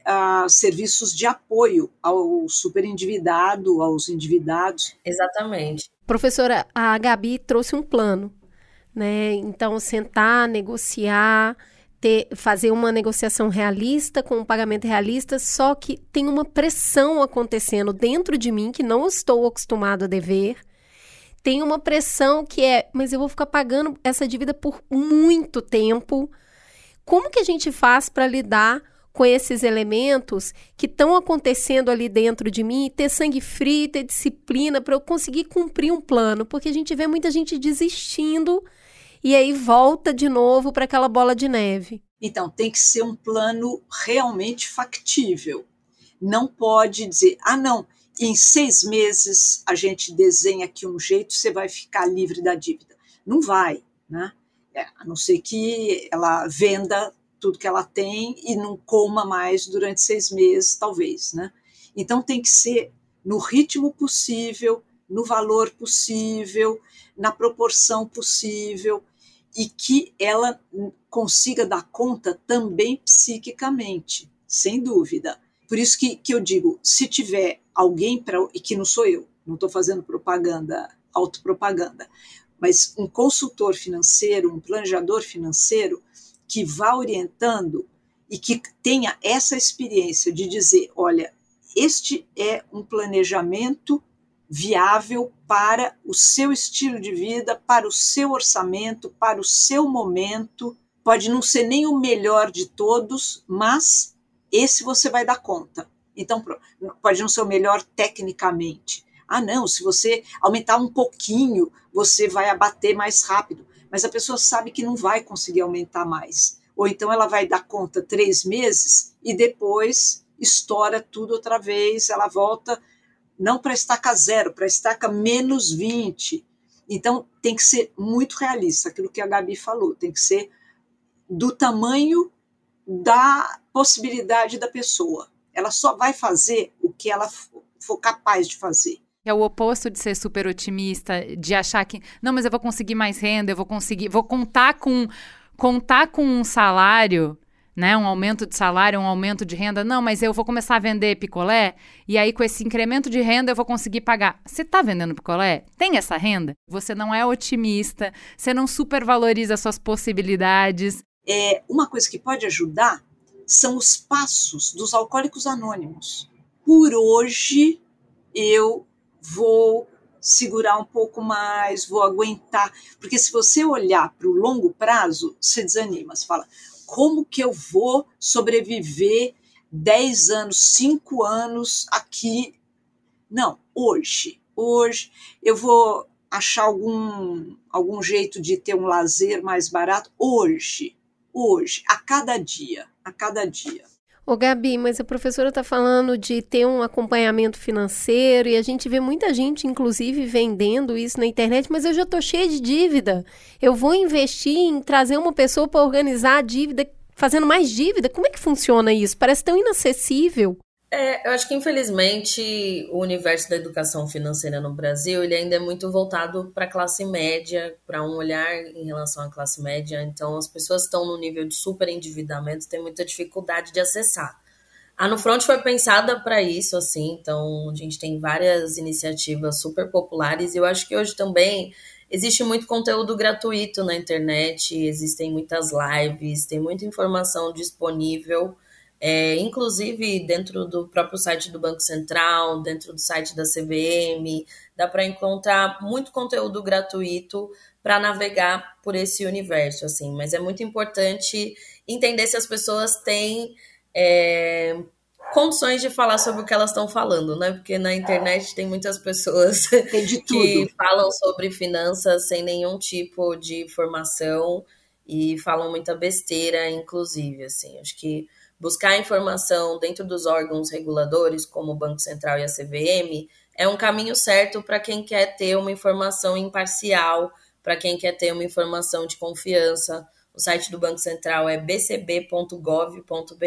serviços de apoio ao superendividado, aos endividados. Exatamente. Professora, a Gabi trouxe um plano, né? Então, sentar, negociar, fazer uma negociação realista, com um pagamento realista, só que tem uma pressão acontecendo dentro de mim que não estou acostumado a dever. Tem uma pressão que é, mas eu vou ficar pagando essa dívida por muito tempo. Como que a gente faz para lidar com esses elementos que estão acontecendo ali dentro de mim, ter sangue frio, ter disciplina para eu conseguir cumprir um plano? Porque a gente vê muita gente desistindo e aí volta de novo para aquela bola de neve. Então, tem que ser um plano realmente factível. Não pode dizer, não, em 6 meses a gente desenha aqui um jeito, você vai ficar livre da dívida. Não vai, né? A não ser que ela venda tudo que ela tem e não coma mais durante 6 meses, talvez, né? Então, tem que ser no ritmo possível, no valor possível, na proporção possível, e que ela consiga dar conta também psiquicamente, sem dúvida. Por isso que eu digo, se tiver alguém, e que não sou eu, não estou fazendo propaganda, autopropaganda, mas um consultor financeiro, um planejador financeiro, que vá orientando e que tenha essa experiência de dizer, olha, este é um planejamento viável para o seu estilo de vida, para o seu orçamento, para o seu momento, pode não ser nem o melhor de todos, mas esse você vai dar conta. Então, pode não ser o melhor tecnicamente. Não, se você aumentar um pouquinho, você vai abater mais rápido. Mas a pessoa sabe que não vai conseguir aumentar mais. Ou então ela vai dar conta 3 meses e depois estoura tudo outra vez, ela volta não para estaca zero, para estaca menos 20. Então, tem que ser muito realista, aquilo que a Gabi falou, tem que ser do tamanho da possibilidade da pessoa. Ela só vai fazer o que ela for capaz de fazer. É o oposto de ser super otimista, de achar que, não, mas eu vou conseguir mais renda, eu vou conseguir, vou contar com um salário, né, um aumento de salário, um aumento de renda. Não, mas eu vou começar a vender picolé e aí com esse incremento de renda eu vou conseguir pagar. Você está vendendo picolé? Tem essa renda? Você não é otimista, você não supervaloriza suas possibilidades. Uma coisa que pode ajudar são os passos dos alcoólicos anônimos. Por hoje eu vou segurar um pouco mais, vou aguentar. Porque se você olhar para o longo prazo, você desanima. Você fala, como que eu vou sobreviver 10 anos, 5 anos aqui? Não, hoje eu vou achar algum jeito de ter um lazer mais barato. Hoje, a cada dia. Ô Gabi, mas a professora está falando de ter um acompanhamento financeiro e a gente vê muita gente, inclusive, vendendo isso na internet, mas eu já estou cheia de dívida. Eu vou investir em trazer uma pessoa para organizar a dívida, fazendo mais dívida? Como é que funciona isso? Parece tão inacessível. Eu acho que, infelizmente, o universo da educação financeira no Brasil ele ainda é muito voltado para a classe média, para um olhar em relação à classe média. Então, as pessoas estão no nível de superendividamento, tem muita dificuldade de acessar. A NoFront foi pensada para isso, assim, então a gente tem várias iniciativas super populares e eu acho que hoje também existe muito conteúdo gratuito na internet, existem muitas lives, tem muita informação disponível, inclusive dentro do próprio site do Banco Central, dentro do site da CVM, dá para encontrar muito conteúdo gratuito para navegar por esse universo, assim, mas é muito importante entender se as pessoas têm condições de falar sobre o que elas estão falando, né? Porque na internet tem muitas pessoas que falam sobre finanças sem nenhum tipo de formação e falam muita besteira, inclusive, assim. Acho que buscar informação dentro dos órgãos reguladores, como o Banco Central e a CVM, é um caminho certo para quem quer ter uma informação imparcial, para quem quer ter uma informação de confiança. O site do Banco Central é bcb.gov.br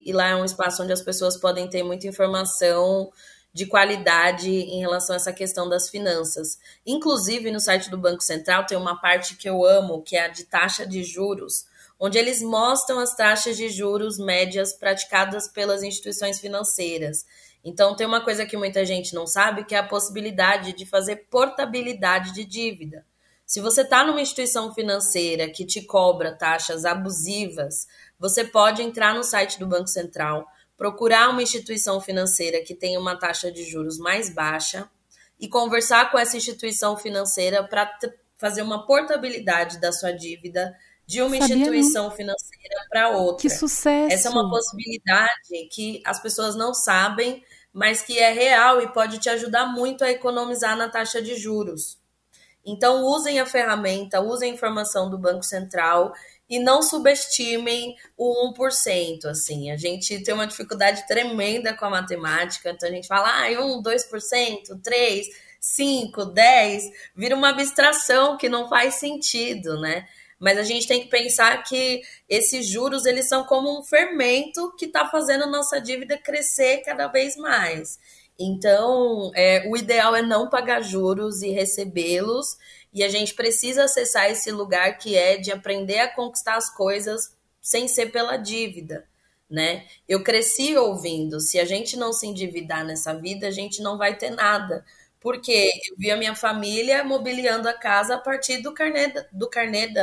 e lá é um espaço onde as pessoas podem ter muita informação de qualidade em relação a essa questão das finanças. Inclusive, no site do Banco Central tem uma parte que eu amo, que é a de taxa de juros, onde eles mostram as taxas de juros médias praticadas pelas instituições financeiras. Então, tem uma coisa que muita gente não sabe, que é a possibilidade de fazer portabilidade de dívida. Se você está numa instituição financeira que te cobra taxas abusivas, você pode entrar no site do Banco Central, procurar uma instituição financeira que tenha uma taxa de juros mais baixa e conversar com essa instituição financeira para fazer uma portabilidade da sua dívida de uma instituição financeira para outra. Que sucesso! Essa é uma possibilidade que as pessoas não sabem, mas que é real e pode te ajudar muito a economizar na taxa de juros. Então, usem a ferramenta, usem a informação do Banco Central e não subestimem o 1%. Assim. A gente tem uma dificuldade tremenda com a matemática, então a gente fala 1%, 2%, 3%, 5%, 10%, vira uma abstração que não faz sentido, né? Mas a gente tem que pensar que esses juros eles são como um fermento que está fazendo nossa dívida crescer cada vez mais. Então, o ideal é não pagar juros e recebê-los, e a gente precisa acessar esse lugar que é de aprender a conquistar as coisas sem ser pela dívida, né? Eu cresci ouvindo, se a gente não se endividar nessa vida, a gente não vai ter nada, porque eu vi a minha família mobiliando a casa a partir do carnê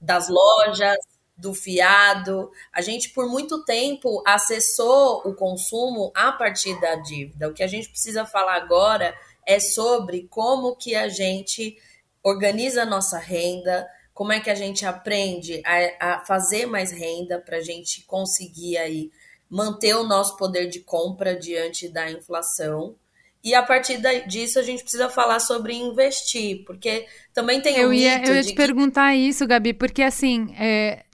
das lojas, do fiado. A gente, por muito tempo, acessou o consumo a partir da dívida. O que a gente precisa falar agora é sobre como que a gente organiza a nossa renda, como é que a gente aprende a fazer mais renda para a gente conseguir aí manter o nosso poder de compra diante da inflação. E a partir disso a gente precisa falar sobre investir, porque também tem um mito. Eu ia te perguntar isso, Gabi, porque assim,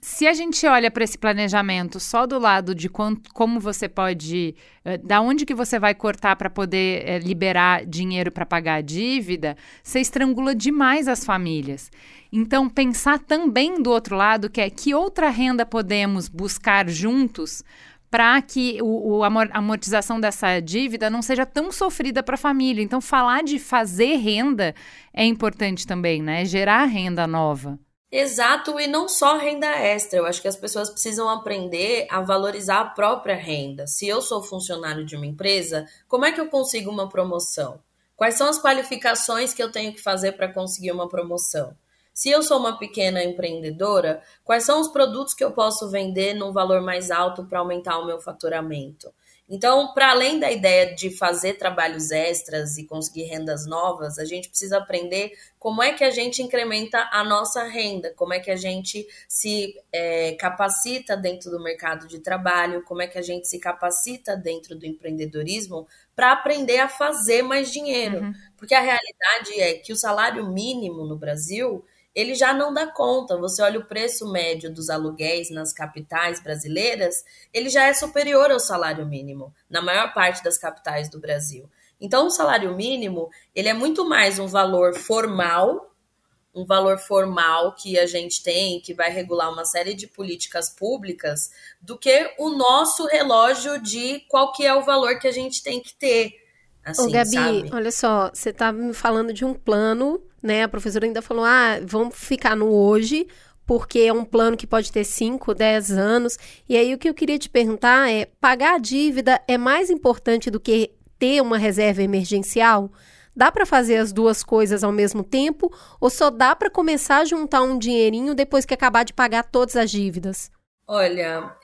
se a gente olha para esse planejamento só do lado de como você pode, da onde que você vai cortar para poder liberar dinheiro para pagar a dívida, você estrangula demais as famílias. Então, pensar também do outro lado, que é que outra renda podemos buscar juntos para que a amortização dessa dívida não seja tão sofrida para a família. Então, falar de fazer renda é importante também, né? Gerar renda nova. Exato, e não só renda extra. Eu acho que as pessoas precisam aprender a valorizar a própria renda. Se eu sou funcionário de uma empresa, como é que eu consigo uma promoção? Quais são as qualificações que eu tenho que fazer para conseguir uma promoção? Se eu sou uma pequena empreendedora, quais são os produtos que eu posso vender num valor mais alto para aumentar o meu faturamento? Então, para além da ideia de fazer trabalhos extras e conseguir rendas novas, a gente precisa aprender como é que a gente incrementa a nossa renda, como é que a gente se capacita dentro do mercado de trabalho, como é que a gente se capacita dentro do empreendedorismo para aprender a fazer mais dinheiro. Uhum. Porque a realidade é que o salário mínimo no Brasil ele já não dá conta. Você olha o preço médio dos aluguéis nas capitais brasileiras, ele já é superior ao salário mínimo, na maior parte das capitais do Brasil. Então, o salário mínimo, ele é muito mais um valor formal que a gente tem, que vai regular uma série de políticas públicas, do que o nosso relógio de qual que é o valor que a gente tem que ter. Assim, ô, Gabi, sabe? Olha só, você tá me falando de um plano, né? A professora ainda falou, vamos ficar no hoje, porque é um plano que pode ter 5, 10 anos. E aí o que eu queria te perguntar é, pagar a dívida é mais importante do que ter uma reserva emergencial? Dá para fazer as duas coisas ao mesmo tempo ou só dá para começar a juntar um dinheirinho depois que acabar de pagar todas as dívidas? Olha,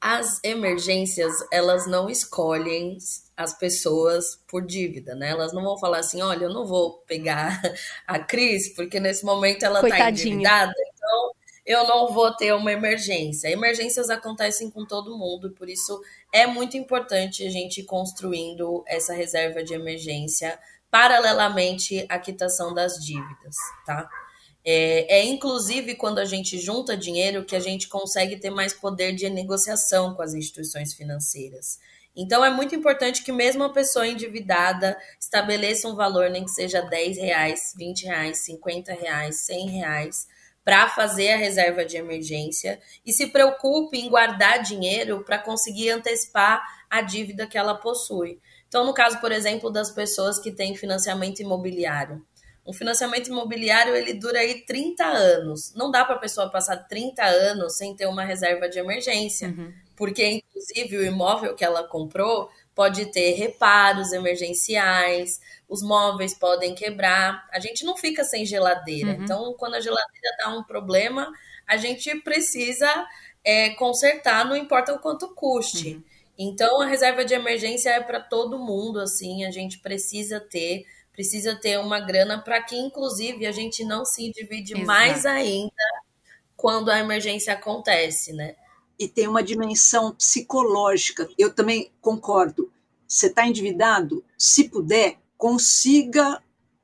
as emergências, elas não escolhem as pessoas por dívida, né? Elas não vão falar assim, olha, eu não vou pegar a Cris, porque nesse momento ela está endividada, então eu não vou ter uma emergência. Emergências acontecem com todo mundo, por isso é muito importante a gente ir construindo essa reserva de emergência paralelamente à quitação das dívidas, tá? Inclusive quando a gente junta dinheiro que a gente consegue ter mais poder de negociação com as instituições financeiras. Então é muito importante que mesmo a pessoa endividada estabeleça um valor, nem que seja R$10, R$20, R$50, R$100, para fazer a reserva de emergência e se preocupe em guardar dinheiro para conseguir antecipar a dívida que ela possui. Então no caso, por exemplo, das pessoas que têm financiamento imobiliário, o financiamento imobiliário, ele dura aí 30 anos. Não dá para a pessoa passar 30 anos sem ter uma reserva de emergência. Uhum. Porque, inclusive, o imóvel que ela comprou pode ter reparos emergenciais, os móveis podem quebrar. A gente não fica sem geladeira. Uhum. Então, quando a geladeira dá um problema, a gente precisa consertar, não importa o quanto custe. Uhum. Então, a reserva de emergência é para todo mundo, assim. A gente precisa ter uma grana para que, inclusive, a gente não se divide. Exato. Mais ainda quando a emergência acontece, né? E tem uma dimensão psicológica. Eu também concordo. Você está endividado? Se puder, consiga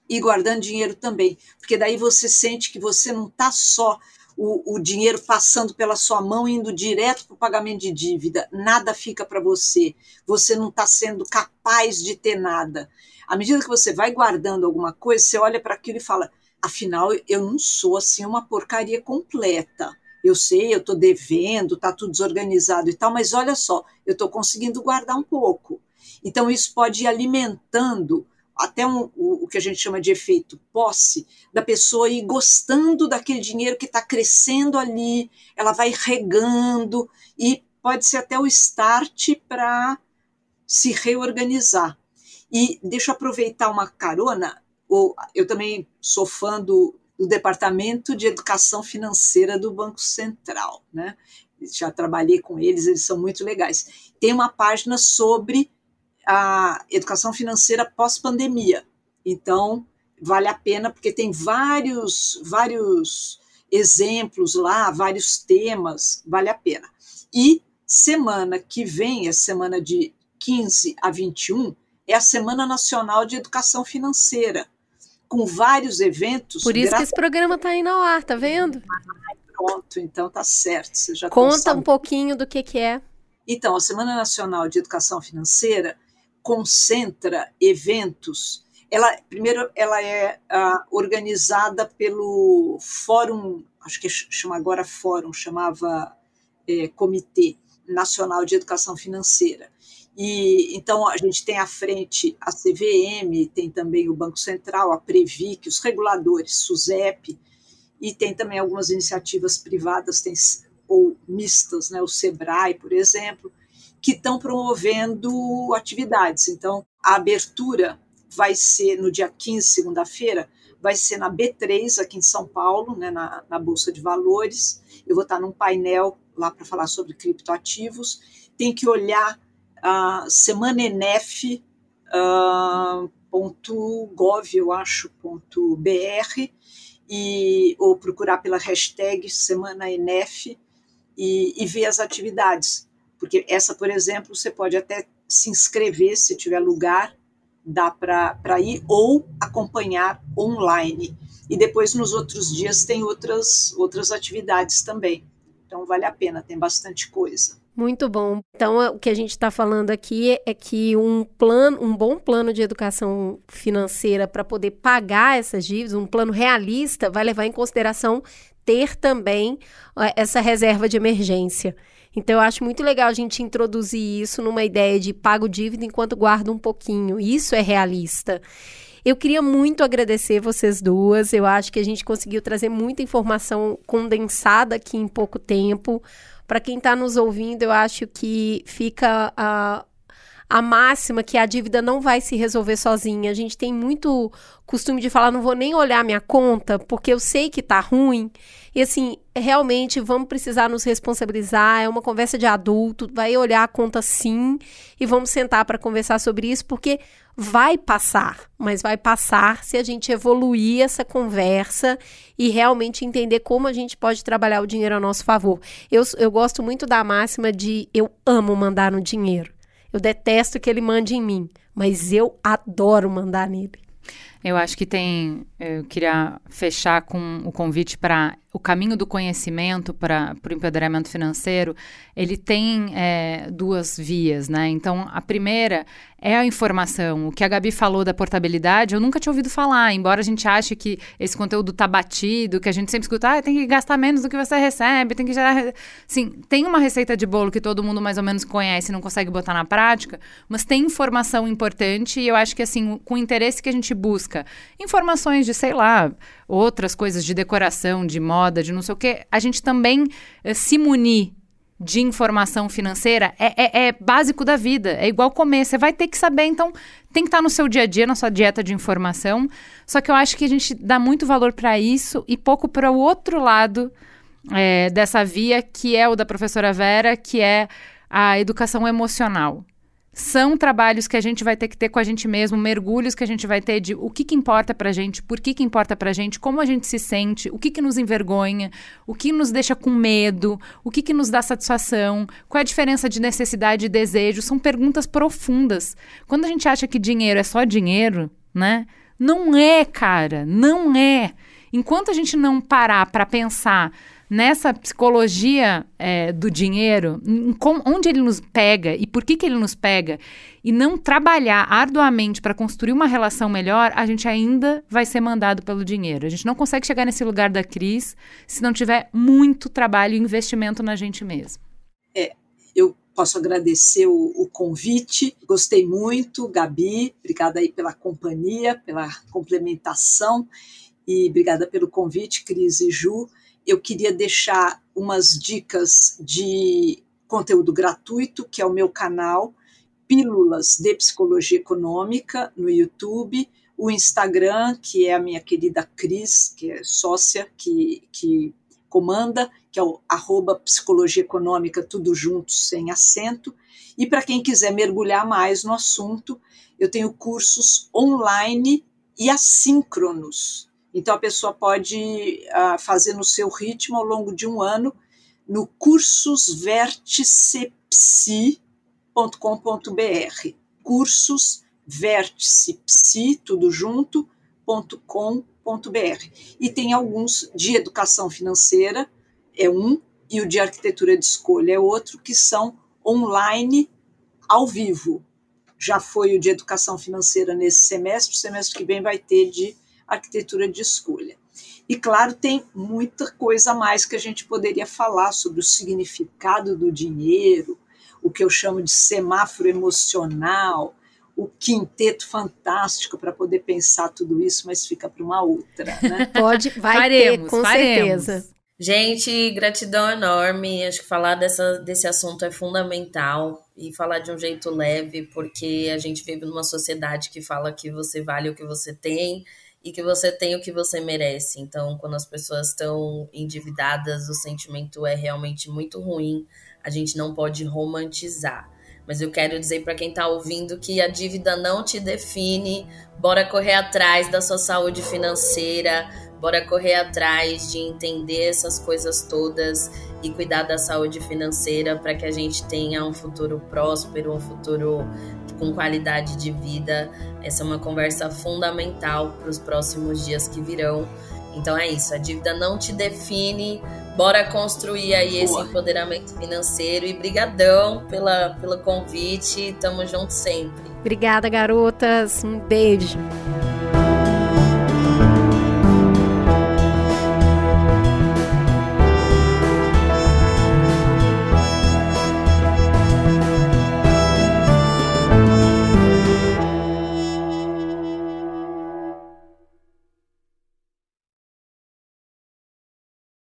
ir guardando dinheiro também, porque daí você sente que você não está só o dinheiro passando pela sua mão, indo direto para o pagamento de dívida. Nada fica para você. Você não está sendo capaz de ter nada. À medida que você vai guardando alguma coisa, você olha para aquilo e fala, afinal, eu não sou assim uma porcaria completa. Eu sei, eu estou devendo, está tudo desorganizado e tal, mas olha só, eu estou conseguindo guardar um pouco. Então, isso pode ir alimentando até o que a gente chama de efeito posse, da pessoa ir gostando daquele dinheiro que está crescendo ali, ela vai regando, e pode ser até o start para se reorganizar. E deixa eu aproveitar uma carona, eu também sou fã do Departamento de Educação Financeira do Banco Central, né? Já trabalhei com eles, eles são muito legais. Tem uma página sobre a educação financeira pós-pandemia, então vale a pena, porque tem vários exemplos lá, vários temas, vale a pena. E semana que vem, semana de 15 a 21, é a Semana Nacional de Educação Financeira, com vários eventos. Por isso que esse programa está aí no ar, tá vendo? Ah, pronto, então tá certo. Você já conta um pouquinho do que é. Então, a Semana Nacional de Educação Financeira concentra eventos. Ela é organizada pelo Fórum, acho que chama agora Fórum, chamava Comitê Nacional de Educação Financeira. E então, a gente tem à frente a CVM, tem também o Banco Central, a Previc, os reguladores, SUSEP, e tem também algumas iniciativas privadas ou mistas, né, o SEBRAE, por exemplo, que estão promovendo atividades. Então, a abertura vai ser no dia 15, segunda-feira, vai ser na B3, aqui em São Paulo, né, na Bolsa de Valores. Eu vou estar num painel lá para falar sobre criptoativos. Tem que olhar a semananef.gov, eu acho, .br, ou procurar pela hashtag semananef e ver as atividades. Porque essa, por exemplo, você pode até se inscrever, se tiver lugar, dá para ir, ou acompanhar online. E depois, nos outros dias, tem outras atividades também. Então, vale a pena, tem bastante coisa. Muito bom. Então, o que a gente está falando aqui é que um bom plano de educação financeira para poder pagar essas dívidas, um plano realista, vai levar em consideração ter também essa reserva de emergência. Então, eu acho muito legal a gente introduzir isso numa ideia de pago dívida enquanto guardo um pouquinho. Isso é realista. Eu queria muito agradecer vocês duas. Eu acho que a gente conseguiu trazer muita informação condensada aqui em pouco tempo. Para quem está nos ouvindo, eu acho que fica a máxima que a dívida não vai se resolver sozinha. A gente tem muito costume de falar, não vou nem olhar minha conta, porque eu sei que tá ruim. E assim, realmente vamos precisar nos responsabilizar, é uma conversa de adulto, vai olhar a conta sim, e vamos sentar para conversar sobre isso, porque vai passar, mas vai passar se a gente evoluir essa conversa e realmente entender como a gente pode trabalhar o dinheiro a nosso favor. Eu gosto muito da máxima de eu amo mandar no dinheiro. Eu detesto que ele mande em mim, mas eu adoro mandar nele. Eu acho que tem... Eu queria fechar com o convite para o caminho do conhecimento para o empoderamento financeiro. Ele tem duas vias, né? Então, a primeira é a informação. O que a Gabi falou da portabilidade, eu nunca tinha ouvido falar, embora a gente ache que esse conteúdo está batido, que a gente sempre escuta, tem que gastar menos do que você recebe, tem que gerar... Sim, tem uma receita de bolo que todo mundo mais ou menos conhece e não consegue botar na prática, mas tem informação importante e eu acho que, assim, com o interesse que a gente busca, informações de, sei lá, outras coisas de decoração, de moda, de não sei o quê, a gente também se munir de informação financeira é básico da vida, é igual comer, você vai ter que saber, então tem que estar no seu dia a dia, na sua dieta de informação, só que eu acho que a gente dá muito valor para isso e pouco para o outro lado dessa via, que é o da professora Vera, que é a educação emocional. São trabalhos que a gente vai ter que ter com a gente mesmo, mergulhos que a gente vai ter de o que importa pra gente, por que importa pra gente, como a gente se sente, o que nos envergonha, o que nos deixa com medo, o que nos dá satisfação, qual é a diferença de necessidade e desejo. São perguntas profundas. Quando a gente acha que dinheiro é só dinheiro, né? Não é, cara, não é. Enquanto a gente não parar pra pensar nessa psicologia do dinheiro, onde ele nos pega e por que ele nos pega, e não trabalhar arduamente para construir uma relação melhor, a gente ainda vai ser mandado pelo dinheiro. A gente não consegue chegar nesse lugar da Cris se não tiver muito trabalho e investimento na gente mesmo. Eu posso agradecer o convite, gostei muito, Gabi, obrigada aí pela companhia, pela complementação e obrigada pelo convite, Cris e Ju. Eu queria deixar umas dicas de conteúdo gratuito, que é o meu canal, Pílulas de Psicologia Econômica, no YouTube, o Instagram, que é a minha querida Cris, que é sócia, que comanda, que é o @psicologiaeconômica, tudo junto, sem acento. E para quem quiser mergulhar mais no assunto, eu tenho cursos online e assíncronos. Então, a pessoa pode fazer no seu ritmo ao longo de um ano no cursosverticepsi.com.br. Cursosverticepsi, tudo junto, .com.br. E tem alguns de educação financeira, é um, e o de arquitetura de escolha é outro, que são online, ao vivo. Já foi o de educação financeira nesse semestre, o semestre que vem vai ter de arquitetura de escolha. E, claro, tem muita coisa a mais que a gente poderia falar sobre o significado do dinheiro, o que eu chamo de semáforo emocional, o quinteto fantástico para poder pensar tudo isso, mas fica para uma outra, né? Faremos, com certeza. Gente, gratidão enorme. Acho que falar desse assunto é fundamental e falar de um jeito leve, porque a gente vive numa sociedade que fala que você vale o que você tem, e que você tem o que você merece. Então, quando as pessoas estão endividadas, o sentimento é realmente muito ruim. A gente não pode romantizar. Mas eu quero dizer para quem está ouvindo que a dívida não te define. Bora correr atrás da sua saúde financeira. Bora correr atrás de entender essas coisas todas e cuidar da saúde financeira para que a gente tenha um futuro próspero, um futuro com qualidade de vida. Essa é uma conversa fundamental para os próximos dias que virão. Então é isso, a dívida não te define, bora construir aí esse empoderamento financeiro e brigadão pelo convite, tamo junto sempre. Obrigada, garotas, um beijo.